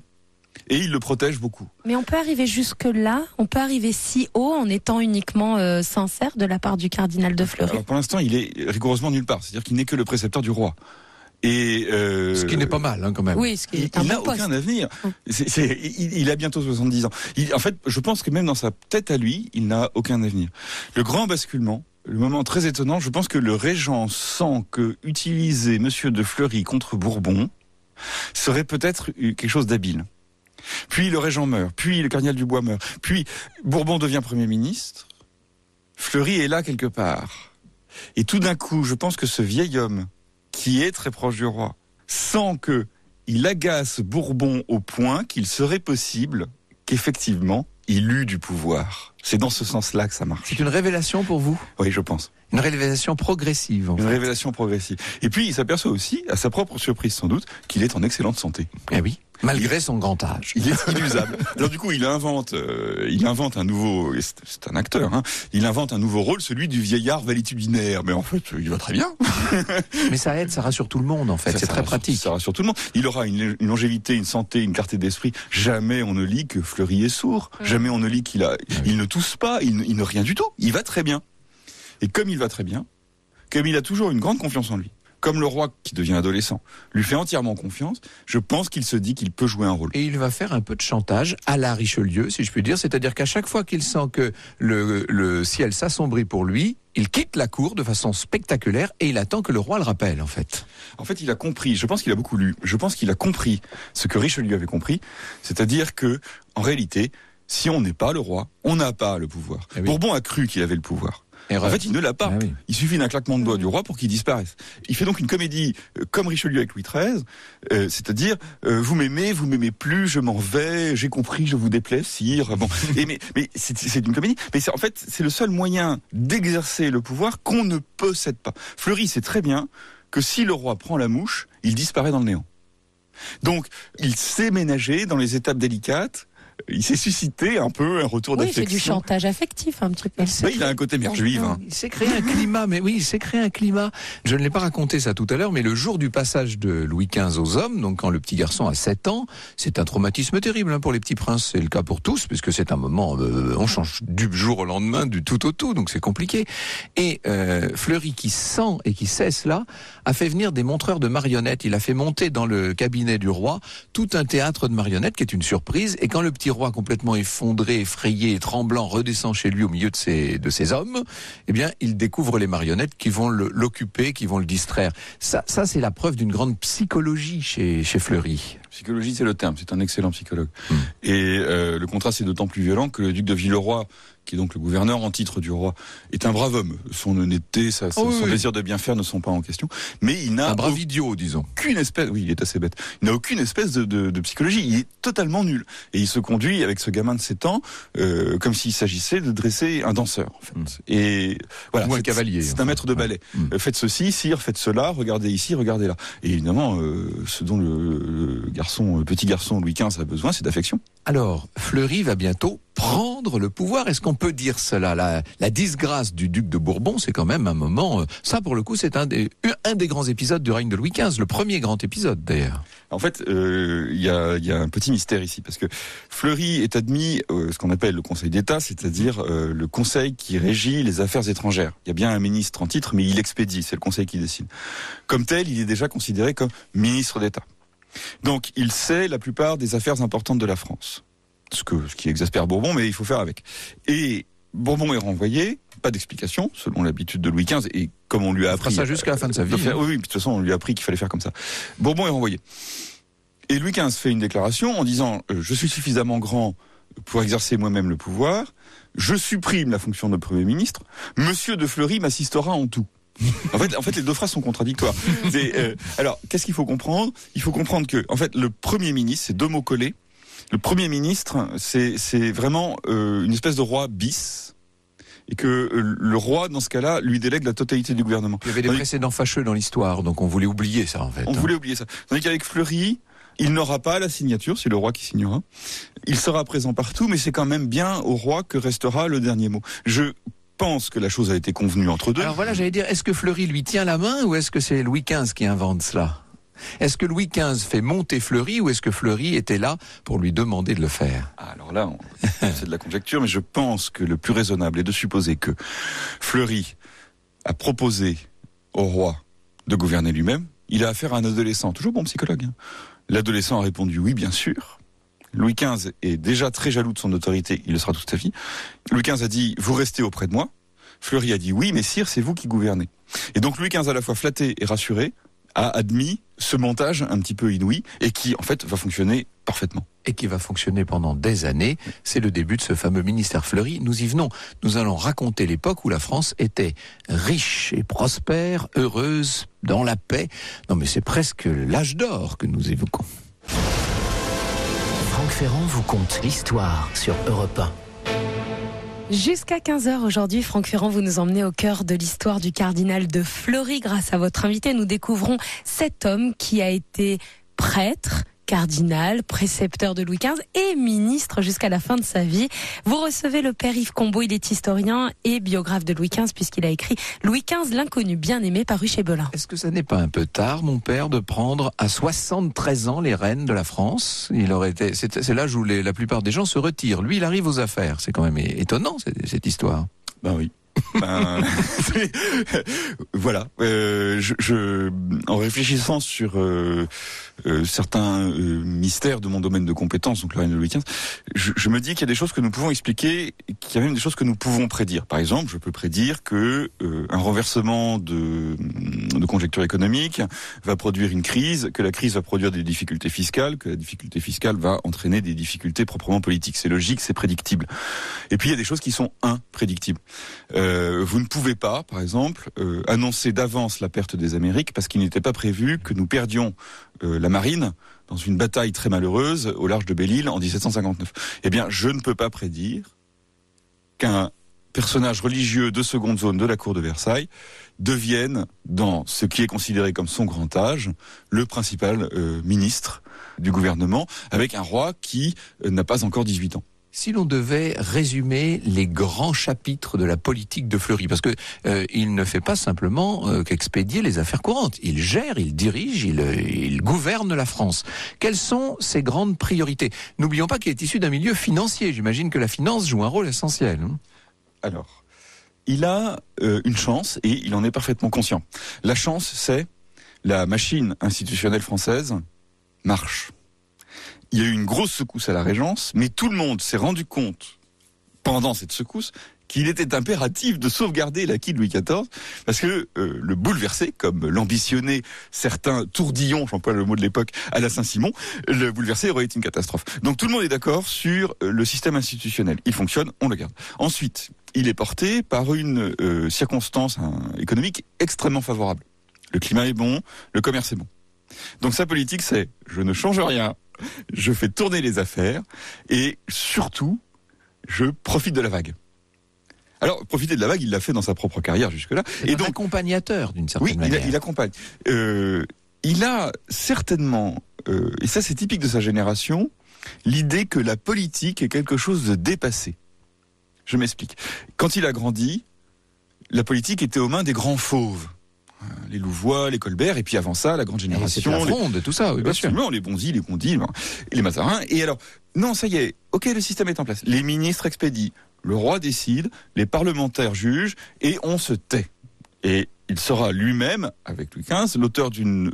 Et il le protège beaucoup. Mais on peut arriver jusque-là, on peut arriver si haut en étant uniquement euh, sincère de la part du cardinal de Fleury. Alors pour l'instant, il est rigoureusement nulle part, c'est-à-dire qu'il n'est que le précepteur du roi. Et euh... ce qui n'est pas mal, hein, quand même. Oui, ce qui est un il n'a bon aucun avenir. C'est, c'est, il, il a bientôt soixante-dix ans. Il, en fait, je pense que même dans sa tête à lui, il n'a aucun avenir. Le grand basculement, le moment très étonnant, je pense que le régent sent que utiliser Monsieur de Fleury contre Bourbon serait peut-être quelque chose d'habile. Puis le régent meurt, puis le cardinal du Bois meurt, puis Bourbon devient Premier ministre, Fleury est là quelque part. Et tout d'un coup, je pense que ce vieil homme, qui est très proche du roi, sent qu'il agace Bourbon au point qu'il serait possible qu'effectivement, il eut du pouvoir. C'est dans ce sens-là que ça marche. C'est une révélation pour vous? Oui, je pense. Une révélation progressive. En Une fait. révélation progressive. Et puis, il s'aperçoit aussi, à sa propre surprise sans doute, qu'il est en excellente santé. Eh oui. Malgré son grand âge. Il est inusable. Alors du coup, il invente, euh, il invente un nouveau, c'est, c'est un acteur, hein, il invente un nouveau rôle, celui du vieillard valétudinaire. Mais en fait, il va très bien. Mais ça aide, ça rassure tout le monde en fait, ça, c'est ça très rassure, pratique. Ça rassure tout le monde. Il aura une, une longévité, une santé, une clarté d'esprit. Jamais on ne lit que Fleury est sourd. Mmh. Jamais on ne lit qu'il a, oui. il ne tousse pas, il, il ne rien du tout. Il va très bien. Et comme il va très bien, comme il a toujours une grande confiance en lui, comme le roi qui devient adolescent lui fait entièrement confiance, je pense qu'il se dit qu'il peut jouer un rôle. Et il va faire un peu de chantage à la Richelieu, si je puis dire, c'est-à-dire qu'à chaque fois qu'il sent que le, le ciel s'assombrit pour lui, il quitte la cour de façon spectaculaire et il attend que le roi le rappelle, en fait. En fait, il a compris, je pense qu'il a beaucoup lu, je pense qu'il a compris ce que Richelieu avait compris, c'est-à-dire que, en réalité, si on n'est pas le roi, on n'a pas le pouvoir. Eh oui. Bourbon a cru qu'il avait le pouvoir. Erreur. En fait, il ne l'a pas. Ah oui. Il suffit d'un claquement de doigts du roi pour qu'il disparaisse. Il fait donc une comédie euh, comme Richelieu avec Louis treize, euh, c'est-à-dire euh, vous m'aimez, vous m'aimez plus, je m'en vais, j'ai compris, je vous déplais, sire. Bon, et mais mais c'est, c'est une comédie. Mais c'est, en fait, c'est le seul moyen d'exercer le pouvoir qu'on ne possède pas. Fleury sait très bien que si le roi prend la mouche, il disparaît dans le néant. Donc, il s'est ménagé dans les étapes délicates. Il s'est suscité un peu un retour oui, d'affection. Oui, c'est du chantage affectif, un petit peu. Oui, il a un côté mère juive. Hein. Il s'est créé un climat, mais oui, il s'est créé un climat. Je ne l'ai pas raconté ça tout à l'heure, mais le jour du passage de Louis quinze aux hommes, donc quand le petit garçon a sept ans, c'est un traumatisme terrible hein, pour les petits princes. C'est le cas pour tous, puisque c'est un moment, euh, on change du jour au lendemain, du tout au tout, donc c'est compliqué. Et euh, Fleury, qui sent et qui sait cela, a fait venir des montreurs de marionnettes. Il a fait monter dans le cabinet du roi tout un théâtre de marionnettes, qui est une surprise, et quand le petit roi complètement effondré, effrayé, tremblant, redescend chez lui au milieu de ses, de ses hommes, eh bien, il découvre les marionnettes qui vont le, l'occuper, qui vont le distraire. Ça, ça c'est la preuve d'une grande psychologie chez, chez Fleury. Psychologie, c'est le terme. C'est un excellent psychologue. Mmh. Et euh, le contraste est d'autant plus violent que le duc de Villeroy, qui est donc le gouverneur en titre du roi, est un brave homme. Son honnêteté, sa, oh, son oui. désir de bien faire ne sont pas en question. Mais il n'a un brave idiot, disons. Aucune espèce. Oui, il est assez bête. Il n'a aucune espèce de, de, de psychologie. Il est totalement nul. Et il se conduit avec ce gamin de sept ans euh, comme s'il s'agissait de dresser un danseur. En fait. Mmh. Et voilà. Ou un cavalier. C'est un maître de ballet. Mmh. Faites ceci, sire. Faites cela. Regardez ici. Regardez là. Et évidemment, euh, ce dont le, le garçon, le petit garçon Louis quinze a besoin, c'est d'affection. Alors, Fleury va bientôt prendre le pouvoir. Est-ce qu'on peut dire cela ? La, la disgrâce du duc de Bourbon, c'est quand même un moment... Ça, pour le coup, c'est un des, un des grands épisodes du règne de Louis quinze, le premier grand épisode, d'ailleurs. En fait, il euh, y, a, y a un petit mystère ici, parce que Fleury est admis euh, ce qu'on appelle le Conseil d'État, c'est-à-dire euh, le Conseil qui régit les affaires étrangères. Il y a bien un ministre en titre, mais il expédie, c'est le Conseil qui décide. Comme tel, il est déjà considéré comme ministre d'État. Donc, il sait la plupart des affaires importantes de la France. Ce, que, ce qui exaspère Bourbon, mais il faut faire avec. Et Bourbon est renvoyé, pas d'explication, selon l'habitude de Louis quinze, et comme on lui a appris... ça jusqu'à la fin de sa vie. Faire, oui, oui, de toute façon, on lui a appris qu'il fallait faire comme ça. Bourbon est renvoyé. Et Louis quinze fait une déclaration en disant euh, « Je suis suffisamment grand pour exercer moi-même le pouvoir, je supprime la fonction de Premier ministre, Monsieur de Fleury m'assistera en tout. » En fait, en fait, les deux phrases sont contradictoires. C'est, euh, alors, qu'est-ce qu'il faut comprendre ? Il faut comprendre que, en fait, le Premier ministre, c'est deux mots collés. Le Premier ministre, c'est, c'est vraiment euh, une espèce de roi bis, et que euh, le roi, dans ce cas-là, lui délègue la totalité du gouvernement. Il y avait des Tandis... précédents fâcheux dans l'histoire, donc on voulait oublier ça, en fait. On hein. voulait oublier ça. Tandis qu'avec Fleury, il n'aura pas la signature, c'est le roi qui signera. Il sera présent partout, mais c'est quand même bien au roi que restera le dernier mot. Je... Je pense que la chose a été convenue entre deux. Alors voilà, j'allais dire, est-ce que Fleury lui tient la main ou est-ce que c'est Louis quinze qui invente cela ? Est-ce que Louis quinze fait monter Fleury ou est-ce que Fleury était là pour lui demander de le faire ? Alors là, on... c'est de la conjecture, mais je pense que le plus raisonnable est de supposer que Fleury a proposé au roi de gouverner lui-même. Il a affaire à un adolescent, toujours bon psychologue. Hein. L'adolescent a répondu oui, bien sûr. Louis quinze est déjà très jaloux de son autorité, il le sera toute sa vie. Louis quinze a dit « Vous restez auprès de moi ». Fleury a dit « Oui, mais sire, c'est vous qui gouvernez ». Et donc Louis quinze, à la fois flatté et rassuré, a admis ce montage un petit peu inouï et qui, en fait, va fonctionner parfaitement. Et qui va fonctionner pendant des années. C'est le début de ce fameux ministère Fleury. Nous y venons. Nous allons raconter l'époque où la France était riche et prospère, heureuse, dans la paix. Non mais c'est presque l'âge d'or que nous évoquons. Franck Ferrand vous conte l'histoire sur Europe un. Jusqu'à quinze heures aujourd'hui, Franck Ferrand, vous nous emmenez au cœur de l'histoire du cardinal de Fleury. Grâce à votre invité, nous découvrons cet homme qui a été prêtre, cardinal, précepteur de Louis quinze et ministre jusqu'à la fin de sa vie. Vous recevez le père Yves Combeau, il est historien et biographe de Louis quinze puisqu'il a écrit Louis quinze, l'inconnu bien-aimé, paru chez Belin. Est-ce que ça n'est pas un peu tard, mon père, de prendre à soixante-treize ans les rênes de la France ? Il aurait été, c'est, c'est l'âge où les, la plupart des gens se retirent. Lui, il arrive aux affaires. C'est quand même étonnant, cette, cette histoire. Ben oui. Ben, c'est, voilà. Euh, je, je, en réfléchissant sur euh, euh, certains euh, mystères de mon domaine de compétences, donc le règne de Louis quinze, je, je me dis qu'il y a des choses que nous pouvons expliquer qu'il y a même des choses que nous pouvons prédire. Par exemple, je peux prédire que euh, un renversement de, de conjecture économique va produire une crise, que la crise va produire des difficultés fiscales, que la difficulté fiscale va entraîner des difficultés proprement politiques. C'est logique, c'est prédictible. Et puis il y a des choses qui sont imprédictibles. Euh, vous ne pouvez pas, par exemple, euh, annoncer d'avance la perte des Amériques parce qu'il n'était pas prévu que nous perdions euh, la marine dans une bataille très malheureuse au large de Belle-Île en dix-sept cent cinquante-neuf. Eh bien, je ne peux pas prédire qu'un personnage religieux de seconde zone de la cour de Versailles devienne, dans ce qui est considéré comme son grand âge, le principal euh, ministre du gouvernement, avec un roi qui euh, n'a pas encore dix-huit ans. Si l'on devait résumer les grands chapitres de la politique de Fleury, parce que euh, il ne fait pas simplement euh, qu'expédier les affaires courantes, il gère, il dirige, il, il gouverne la France. Quelles sont ses grandes priorités? N'oublions pas qu'il est issu d'un milieu financier, j'imagine que la finance joue un rôle essentiel. Hein. Alors, il a euh, une chance et il en est parfaitement conscient. La chance, c'est la machine institutionnelle française marche. Il y a eu une grosse secousse à la Régence, mais tout le monde s'est rendu compte, pendant cette secousse, qu'il était impératif de sauvegarder l'acquis de Louis quatorze, parce que euh, le bouleverser, comme l'ambitionnaient certains tourdillons, j'emploie le mot de l'époque, à la Saint-Simon, le bouleverser aurait été une catastrophe. Donc tout le monde est d'accord sur euh, le système institutionnel. Il fonctionne, on le garde. Ensuite, il est porté par une euh, circonstance hein, économique extrêmement favorable. Le climat est bon, le commerce est bon. Donc sa politique, c'est « je ne change rien ». Je fais tourner les affaires et surtout, je profite de la vague. Alors, profiter de la vague, il l'a fait dans sa propre carrière jusque-là. C'est et un donc, accompagnateur d'une certaine oui, manière. Oui, il, il accompagne. Euh, il a certainement, euh, et ça c'est typique de sa génération, l'idée que la politique est quelque chose de dépassé. Je m'explique. Quand il a grandi, la politique était aux mains des grands fauves. Les Louvois, les Colbert, et puis avant ça, la grande génération. La Fronde, les... tout ça, oui, bien sûr. Les Bonzi, les Condy, les Mazarins. Et alors, non, ça y est, ok, le système est en place. Les ministres expédient, le roi décide, les parlementaires jugent, et on se tait. Et il sera lui-même, avec Louis quinze, l'auteur d'une...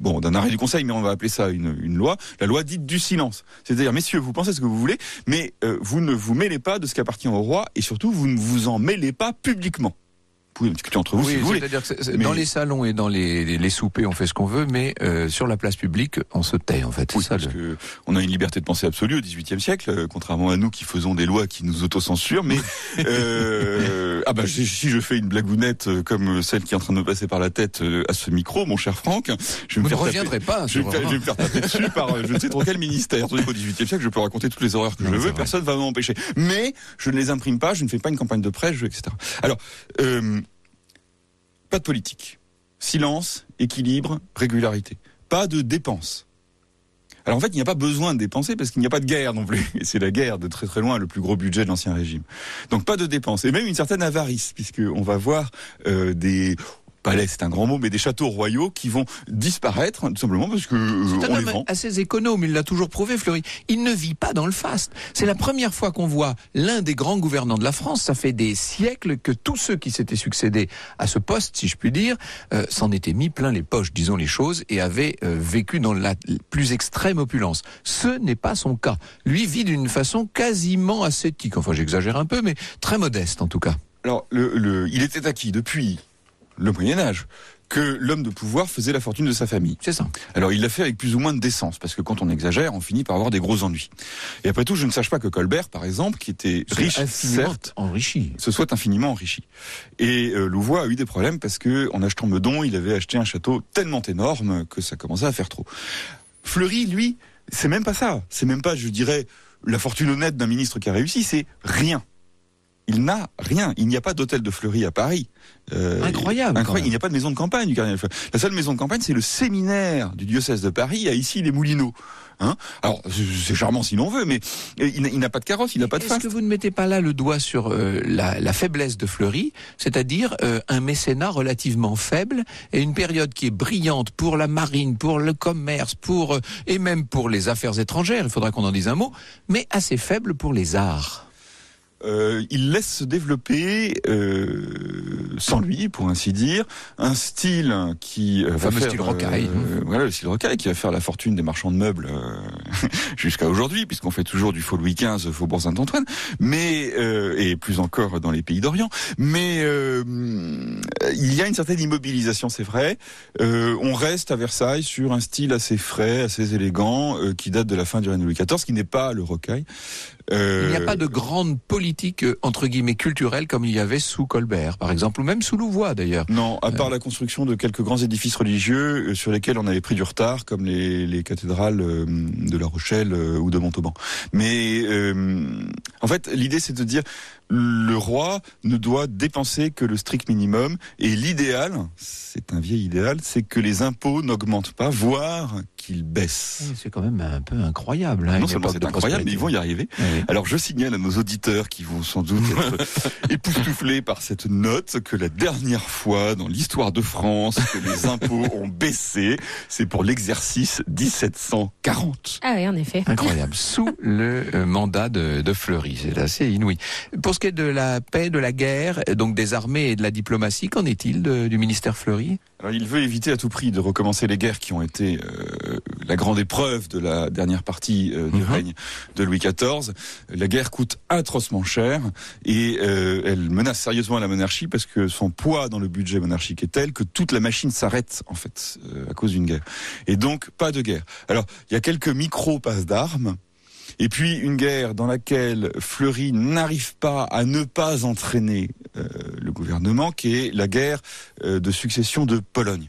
Bon, d'un arrêt du Conseil, mais on va appeler ça une, une loi, la loi dite du silence. C'est-à-dire, messieurs, vous pensez ce que vous voulez, mais euh, vous ne vous mêlez pas de ce qui appartient au roi, et surtout, vous ne vous en mêlez pas publiquement. Vous pouvez discuter entre vous oui, si vous voulez. C'est-à-dire que c'est, c'est, mais... dans les salons et dans les, les, les soupers, on fait ce qu'on veut, mais euh, sur la place publique, on se tait en fait. Oui, ça, parce le... que on a une liberté de pensée absolue au dix-huitième siècle, euh, contrairement à nous qui faisons des lois qui nous autocensurent. Mais euh, ah bah si, si je fais une blagounette euh, comme celle qui est en train de me passer par la tête euh, à ce micro, mon cher Franck, je me ne reviendrai taper, pas. Je vais, je vais me faire taper dessus par euh, je ne sais trop quel ministère. Tandis qu'au dix-huitième siècle, je peux raconter toutes les horreurs que non, je veux, personne ne va m'empêcher. Mais je ne les imprime pas, je ne fais pas une campagne de presse, et cetera. Alors. Euh, Pas de politique. Silence, équilibre, régularité. Pas de dépenses. Alors en fait, il n'y a pas besoin de dépenser parce qu'il n'y a pas de guerre non plus. Et c'est la guerre de très très loin, le plus gros budget de l'Ancien Régime. Donc pas de dépenses. Et même une certaine avarice, puisqu'on va voir euh, des... palais, c'est un grand mot, mais des châteaux royaux qui vont disparaître, tout simplement parce que euh, c'est un on homme les vend. Assez économe, il l'a toujours prouvé, Fleury. Il ne vit pas dans le faste. C'est la première fois qu'on voit l'un des grands gouvernants de la France. Ça fait des siècles que tous ceux qui s'étaient succédés à ce poste, si je puis dire, euh, s'en étaient mis plein les poches, disons les choses, et avaient euh, vécu dans la plus extrême opulence. Ce n'est pas son cas. Lui vit d'une façon quasiment ascétique. Enfin, j'exagère un peu, mais très modeste en tout cas. Alors, le, le, il était acquis depuis... le Moyen-Âge, que l'homme de pouvoir faisait la fortune de sa famille. C'est ça. Alors, il l'a fait avec plus ou moins de décence, parce que quand on exagère, on finit par avoir des gros ennuis. Et après tout, je ne sache pas que Colbert, par exemple, qui était c'est riche, certes, enrichi. se soit infiniment enrichi. Et euh, Louvois a eu des problèmes parce que, en achetant Meudon, il avait acheté un château tellement énorme que ça commençait à faire trop. Fleury, lui, c'est même pas ça. C'est même pas, je dirais, la fortune honnête d'un ministre qui a réussi, c'est rien. Il n'a rien. Il n'y a pas d'hôtel de Fleury à Paris. Euh, incroyable. incroyable. Il n'y a pas de maison de campagne du cardinal Fleury. La seule maison de campagne, c'est le séminaire du diocèse de Paris à Issy-les-Moulineaux. Hein ? Alors, c'est charmant si l'on veut, mais il n'a pas de carrosse, il n'a pas de faste. Est-ce que vous ne mettez pas là le doigt sur euh, la, la faiblesse de Fleury, c'est-à-dire euh, un mécénat relativement faible et une période qui est brillante pour la marine, pour le commerce, pour euh, et même pour les affaires étrangères, il faudra qu'on en dise un mot, mais assez faible pour les arts. Euh, il laisse se développer euh, sans lui, pour ainsi dire, un style qui euh, va faire, style rocaille, euh, voilà le style rocaille qui va faire la fortune des marchands de meubles euh, jusqu'à aujourd'hui, puisqu'on fait toujours du faux Louis quinze, faux pour Saint-Antoine, mais euh, et plus encore dans les pays d'Orient. Mais euh, il y a une certaine immobilisation, c'est vrai. Euh, on reste à Versailles sur un style assez frais, assez élégant, euh, qui date de la fin du règne de Louis quatorze, qui n'est pas le rocaille. Euh... Il n'y a pas de grande politique entre guillemets culturelle comme il y avait sous Colbert, par exemple, ou même sous Louvois d'ailleurs. Non, à part euh... la construction de quelques grands édifices religieux euh, sur lesquels on avait pris du retard, comme les, les cathédrales euh, de La Rochelle euh, ou de Montauban. Mais euh, en fait, l'idée c'est de dire le roi ne doit dépenser que le strict minimum, et l'idéal, c'est un vieil idéal, c'est que les impôts n'augmentent pas, voire qu'ils baissent. Oui, c'est quand même un peu incroyable. Hein, non seulement c'est incroyable, mais ils vont y arriver. Oui. Alors je signale à nos auditeurs qui vont sans doute être époustouflés par cette note que la dernière fois dans l'histoire de France que les impôts ont baissé, c'est pour l'exercice dix-sept cent quarante. Ah oui, en effet. Incroyable. Sous le mandat de, de Fleury, c'est assez inouï. Pour ce qui est de la paix, de la guerre, donc des armées et de la diplomatie, qu'en est-il de, du ministère Fleury ? Alors il veut éviter à tout prix de recommencer les guerres qui ont été euh, la grande épreuve de la dernière partie euh, du mm-hmm. règne de Louis quatorze. La guerre coûte atrocement cher et euh, elle menace sérieusement la monarchie, parce que son poids dans le budget monarchique est tel que toute la machine s'arrête en fait euh, à cause d'une guerre. Et donc pas de guerre. Alors il y a quelques micro-passes d'armes. Et puis une guerre dans laquelle Fleury n'arrive pas à ne pas entraîner euh, le gouvernement, qui est la guerre euh, de succession de Pologne.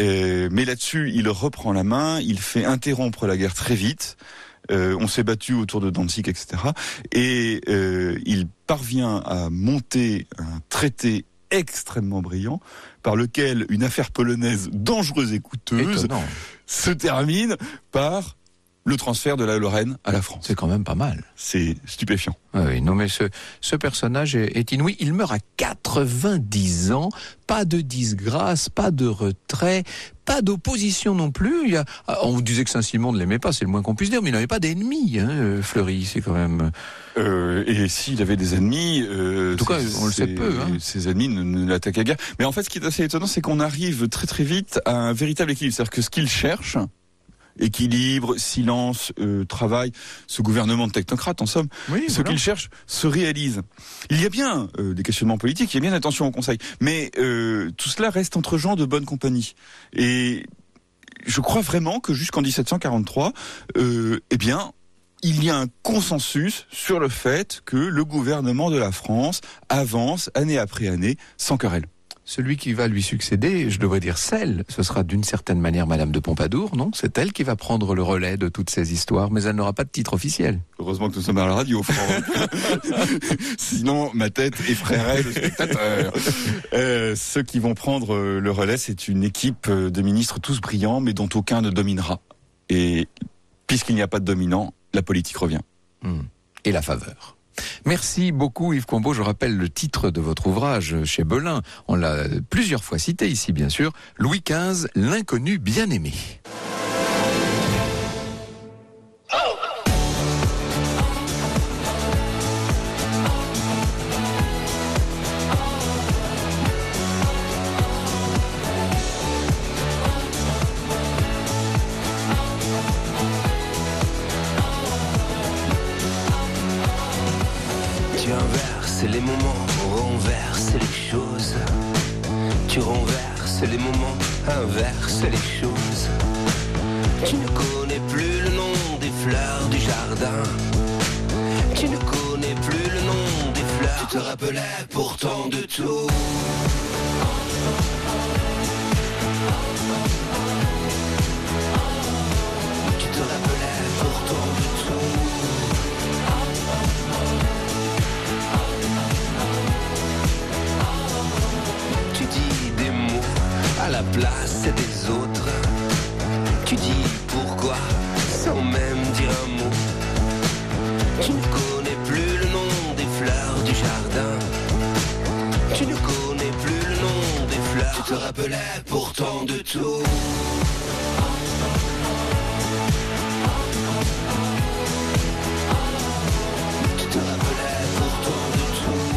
Euh, mais là-dessus, il reprend la main, il fait interrompre la guerre très vite. Euh, on s'est battu autour de Danzig, et cetera. Et euh, il parvient à monter un traité extrêmement brillant, par lequel une affaire polonaise dangereuse et coûteuse Étonnant. se termine par... le transfert de la Lorraine à la France. C'est quand même pas mal. C'est stupéfiant. Ah oui, non mais ce, ce personnage est, est inouï. Il meurt à quatre-vingt-dix ans, pas de disgrâce, pas de retrait, pas d'opposition non plus. Il y a, on disait que Saint-Simon ne l'aimait pas, c'est le moins qu'on puisse dire, mais il n'avait pas d'ennemis, hein, Fleury, c'est quand même... Euh, et s'il avait des ennemis... Euh, en tout cas, on le sait peu. Hein. Ses ennemis ne, ne l'attaquaient guère. Mais en fait, ce qui est assez étonnant, c'est qu'on arrive très très vite à un véritable équilibre. C'est-à-dire que ce qu'il cherche... équilibre, silence, euh, travail, ce gouvernement de technocrates en somme, oui, ce voilà. qu'il cherche se réalise. Il y a bien euh, des questionnements politiques, il y a bien attention au conseil, mais euh, tout cela reste entre gens de bonne compagnie. Et je crois vraiment que jusqu'en dix-sept cent quarante-trois, euh, eh bien, il y a un consensus sur le fait que le gouvernement de la France avance année après année sans querelle. Celui qui va lui succéder, je devrais dire celle, ce sera d'une certaine manière Madame de Pompadour, non ? C'est elle qui va prendre le relais de toutes ces histoires, mais elle n'aura pas de titre officiel. Heureusement que nous sommes à la radio, Franck. Sinon, ma tête effraierait le spectateur. Euh, ceux qui vont prendre le relais, c'est une équipe de ministres tous brillants, mais dont aucun ne dominera. Et puisqu'il n'y a pas de dominant, la politique revient. Mmh. Et la faveur. Merci beaucoup Yves Combeau. Je rappelle le titre de votre ouvrage chez Belin. On l'a plusieurs fois cité ici, bien sûr. Louis quinze, l'inconnu bien-aimé. Inverse les choses. Tu ne connais plus le nom des fleurs du jardin. Tu ne connais plus le nom des fleurs. Tu te rappelais pourtant de tout. Tu te rappelais pourtant de tout. Tu dis des mots à la place des autres. Tu dis pourquoi sans même dire un mot. Tu ne connais plus le nom des fleurs du jardin. Tu ne connais plus le nom des fleurs. Tu te rappelais pourtant de tout. Tu te rappelais pourtant de tout.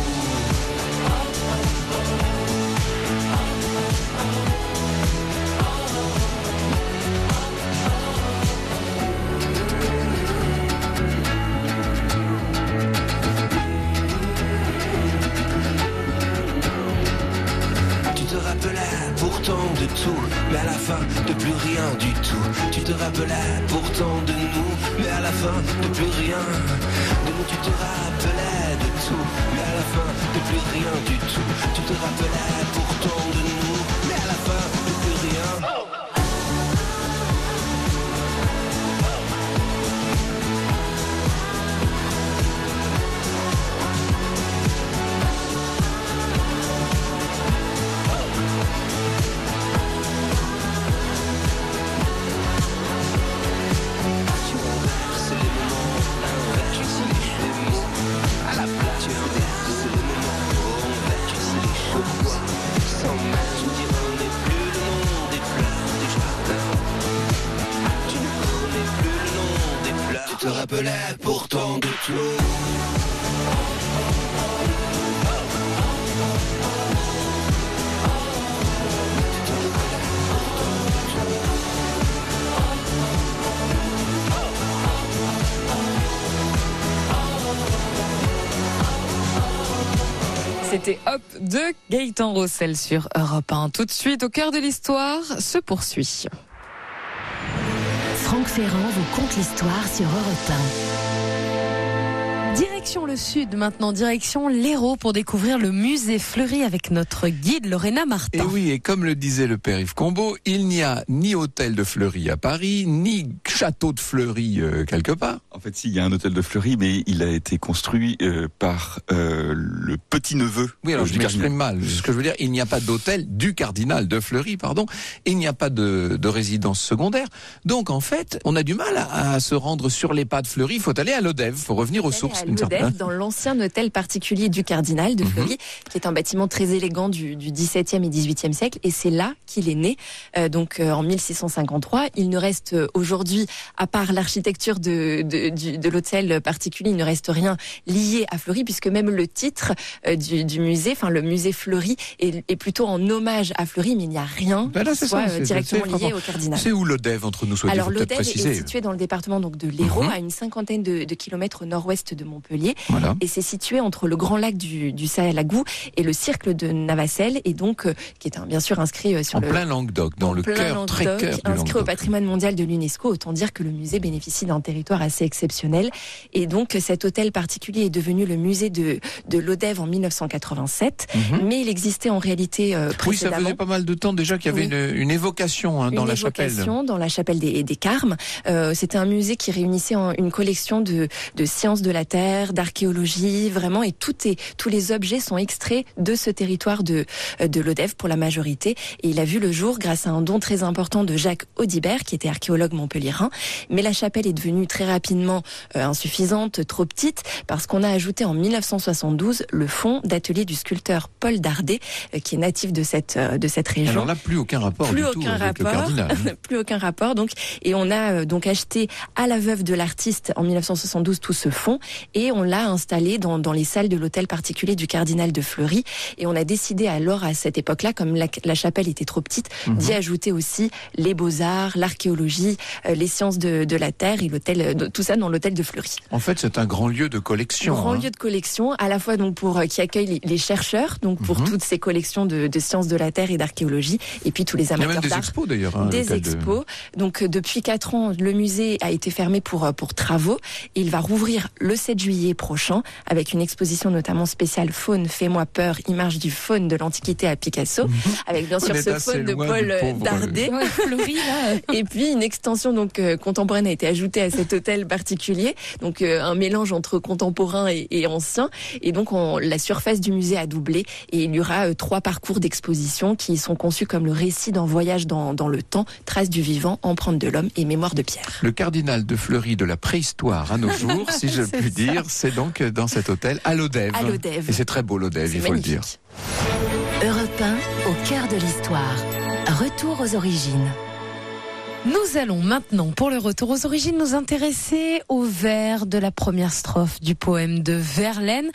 de tout, mais à la fin de plus rien du tout. Tu te rappelais pourtant de nous, mais à la fin de plus rien. De nous tu te rappelais de tout, mais à la fin de plus rien du tout. Tu te rappelais pourtant de nous, mais à la fin de plus rien. Oh. Je te rappelais pourtant de tout. C'était Hop de Gaëtan Rossel sur Europe un. Tout de suite, au cœur de l'histoire, se poursuit. Franck Ferrand vous conte l'histoire sur Europe un. Direction le sud, maintenant direction l'Hérault pour découvrir le musée Fleury avec notre guide Lorena Martin. Et oui, et comme le disait le père Yves Combeau, il n'y a ni hôtel de Fleury à Paris, ni château de Fleury euh, quelque part. En fait, si, il y a un hôtel de Fleury, mais il a été construit euh, par euh, le petit-neveu. Oui, alors euh, je m'exprime mal. Ce que je veux dire, il n'y a pas d'hôtel du cardinal de Fleury, pardon. Il n'y a pas de, de résidence secondaire. Donc, en fait, on a du mal à, à se rendre sur les pas de Fleury. Il faut aller à Lodève, il faut revenir aux sources. À Lodève, dans l'ancien hôtel particulier du cardinal de Fleury, mm-hmm. qui est un bâtiment très élégant du, du dix-septième et dix-huitième siècle. Et c'est là qu'il est né, euh, donc euh, en mille six cent cinquante-trois. Il ne reste aujourd'hui, à part l'architecture de, de De, de l'hôtel particulier, il ne reste rien lié à Fleury, puisque même le titre euh, du, du musée, enfin le musée Fleury, est, est plutôt en hommage à Fleury, mais il n'y a rien ben là, qui soit ça, directement c'est, c'est lié au cardinal. C'est où Lodève, entre nous, soit Alors Lodève est situé dans le département donc, de l'Hérault, mm-hmm. à une cinquantaine de, de kilomètres au nord-ouest de Montpellier, voilà. Et c'est situé entre le grand lac du, du Salagou et le cirque de Navacelles, et donc euh, qui est un, bien sûr inscrit euh, sur en le... En plein Languedoc, dans le cœur, très cœur du Languedoc. Inscrit au patrimoine mondial de l'UNESCO, autant dire que le musée bénéficie d'un territoire assez exceptionnel. Et donc, cet hôtel particulier est devenu le musée de, de Lodève en mille neuf cent quatre-vingt-sept. Mm-hmm. Mais il existait en réalité euh, précédemment. Oui, ça faisait pas mal de temps déjà qu'il y avait oui. une, une évocation hein, dans une la évocation chapelle. Une dans la chapelle des, des Carmes. Euh, c'était un musée qui réunissait en, une collection de, de sciences de la terre, d'archéologie, vraiment. Et tout est, tous les objets sont extraits de ce territoire de, de Lodève pour la majorité. Et il a vu le jour grâce à un don très important de Jacques Audibert, qui était archéologue montpelliérain. Mais la chapelle est devenue très rapidement insuffisante, trop petite, parce qu'on a ajouté en mille neuf cent soixante-douze le fonds d'atelier du sculpteur Paul Dardé, qui est natif de cette de cette région. Alors là, plus aucun rapport plus du aucun tout rapport, avec le cardinal. Plus aucun rapport, donc. Et on a donc acheté à la veuve de l'artiste en mille neuf cent soixante-douze tout ce fonds, et on l'a installé dans dans les salles de l'hôtel particulier du cardinal de Fleury. Et on a décidé alors à cette époque-là, comme la, la chapelle était trop petite, mmh. d'y ajouter aussi les beaux-arts, l'archéologie, les sciences de, de la terre et l'hôtel de, tout ça dans l'hôtel de Fleury. En fait, c'est un grand lieu de collection. Un grand hein. lieu de collection, à la fois donc pour euh, qui accueille les, les chercheurs, donc pour mm-hmm. toutes ces collections de, de sciences de la terre et d'archéologie, et puis tous les amateurs d'art. Il y a même des expos d'ailleurs. Hein, des expos. De... Donc euh, depuis quatre ans, le musée a été fermé pour euh, pour travaux. Il va rouvrir le sept juillet prochain avec une exposition notamment spéciale faune, fais-moi peur, image du faune de l'Antiquité à Picasso, mm-hmm. avec bien sûr ce faune de Paul Dardé. Ouais, Fleury, là. Et puis une extension donc euh, contemporaine a été ajoutée à cet hôtel particulier, donc euh, un mélange entre contemporain et, et ancien, et donc on, la surface du musée a doublé, et il y aura euh, trois parcours d'exposition qui sont conçus comme le récit d'un voyage dans, dans le temps, traces du vivant, empreinte de l'homme et mémoire de pierre. Le cardinal de Fleury de la préhistoire à nos jours, si je puis ça. dire, c'est donc dans cet hôtel à Lodève. À Lodève. Et c'est très beau Lodève, c'est il magnifique. Faut le dire. Europe un, au cœur de l'histoire. Retour aux origines. Nous allons maintenant, pour le retour aux origines, nous intéresser aux vers de la première strophe du poème de Verlaine.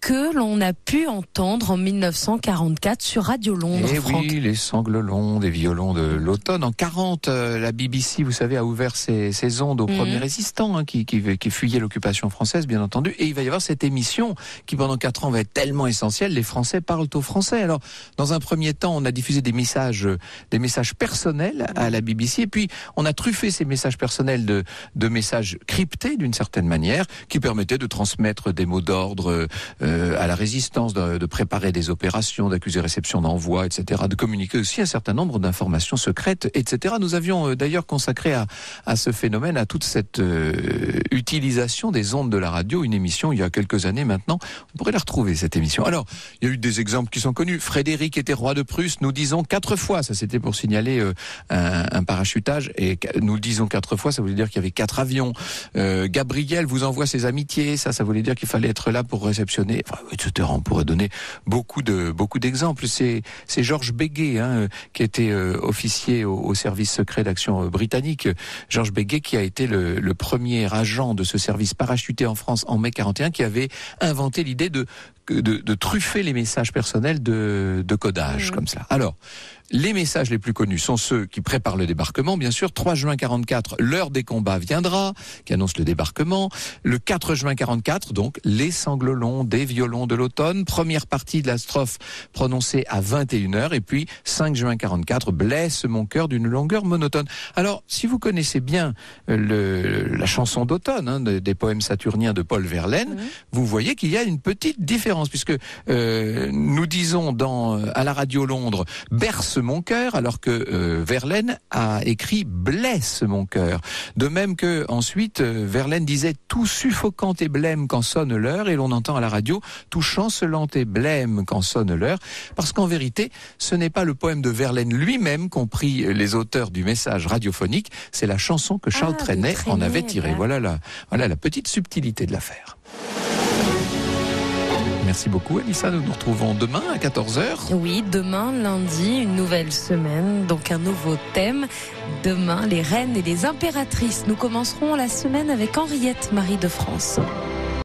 que l'on a pu entendre en mille neuf cent quarante-quatre sur Radio Londres. Et Franck. Oui, les sanglots des violons de l'automne. En quarante, euh, la B B C, vous savez, a ouvert ses, ses ondes aux mmh. premiers résistants hein, qui, qui, qui fuyaient l'occupation française, bien entendu. Et il va y avoir cette émission qui, pendant quatre ans, va être tellement essentielle. Les Français parlent aux Français. Alors, dans un premier temps, on a diffusé des messages, des messages personnels à la B B C. Et puis, on a truffé ces messages personnels de, de messages cryptés, d'une certaine manière, qui permettaient de transmettre des mots d'ordre euh, à la résistance, de, de préparer des opérations, d'accuser réception d'envoi, et cetera, de communiquer aussi un certain nombre d'informations secrètes, et cetera. Nous avions euh, d'ailleurs consacré à, à ce phénomène, à toute cette euh, utilisation des ondes de la radio, une émission il y a quelques années maintenant. On pourrait la retrouver, cette émission. Alors, il y a eu des exemples qui sont connus. Frédéric était roi de Prusse, nous disons quatre fois, ça c'était pour signaler euh, un, un parachutage, et nous disons quatre fois, ça voulait dire qu'il y avait quatre avions. Euh, Gabriel vous envoie ses amitiés, ça, ça voulait dire qu'il fallait être là pour réceptionner. Enfin, et cetera. On pourrait donner beaucoup de beaucoup d'exemples. C'est c'est Georges Bégué hein, qui était euh, officier au, au service secret d'action britannique. Georges Bégué qui a été le, le premier agent de ce service parachuté en France en mai quarante et un, qui avait inventé l'idée de De, de truffer les messages personnels de, de codage, mmh. comme cela. Alors, les messages les plus connus sont ceux qui préparent le débarquement, bien sûr. trois juin quarante-quatre, l'heure des combats viendra, qui annonce le débarquement. Le quatre juin quarante-quatre, donc, les sanglots des violons de l'automne. Première partie de la strophe prononcée à vingt et une heures. Et puis, cinq juin quarante-quatre, blesse mon cœur d'une longueur monotone. Alors, si vous connaissez bien le, la chanson d'automne, hein, des poèmes saturniens de Paul Verlaine, mmh. vous voyez qu'il y a une petite différence. Puisque euh, nous disons dans, à la radio Londres « berce mon cœur » alors que euh, Verlaine a écrit « blesse mon cœur ». De même que ensuite euh, Verlaine disait « tout suffocant et blême quand sonne l'heure » et l'on entend à la radio « tout chancelant et blême quand sonne l'heure » parce qu'en vérité, ce n'est pas le poème de Verlaine lui-même qu'ont pris les auteurs du message radiophonique, c'est la chanson que Charles ah, Trenet, Trenet en avait tirée. Voilà. Voilà, la, voilà la petite subtilité de l'affaire. Merci beaucoup, Elissa. Nous nous retrouvons demain à quatorze heures. Oui, demain, lundi, une nouvelle semaine, donc un nouveau thème. Demain, les reines et les impératrices. Nous commencerons la semaine avec Henriette, Marie de France.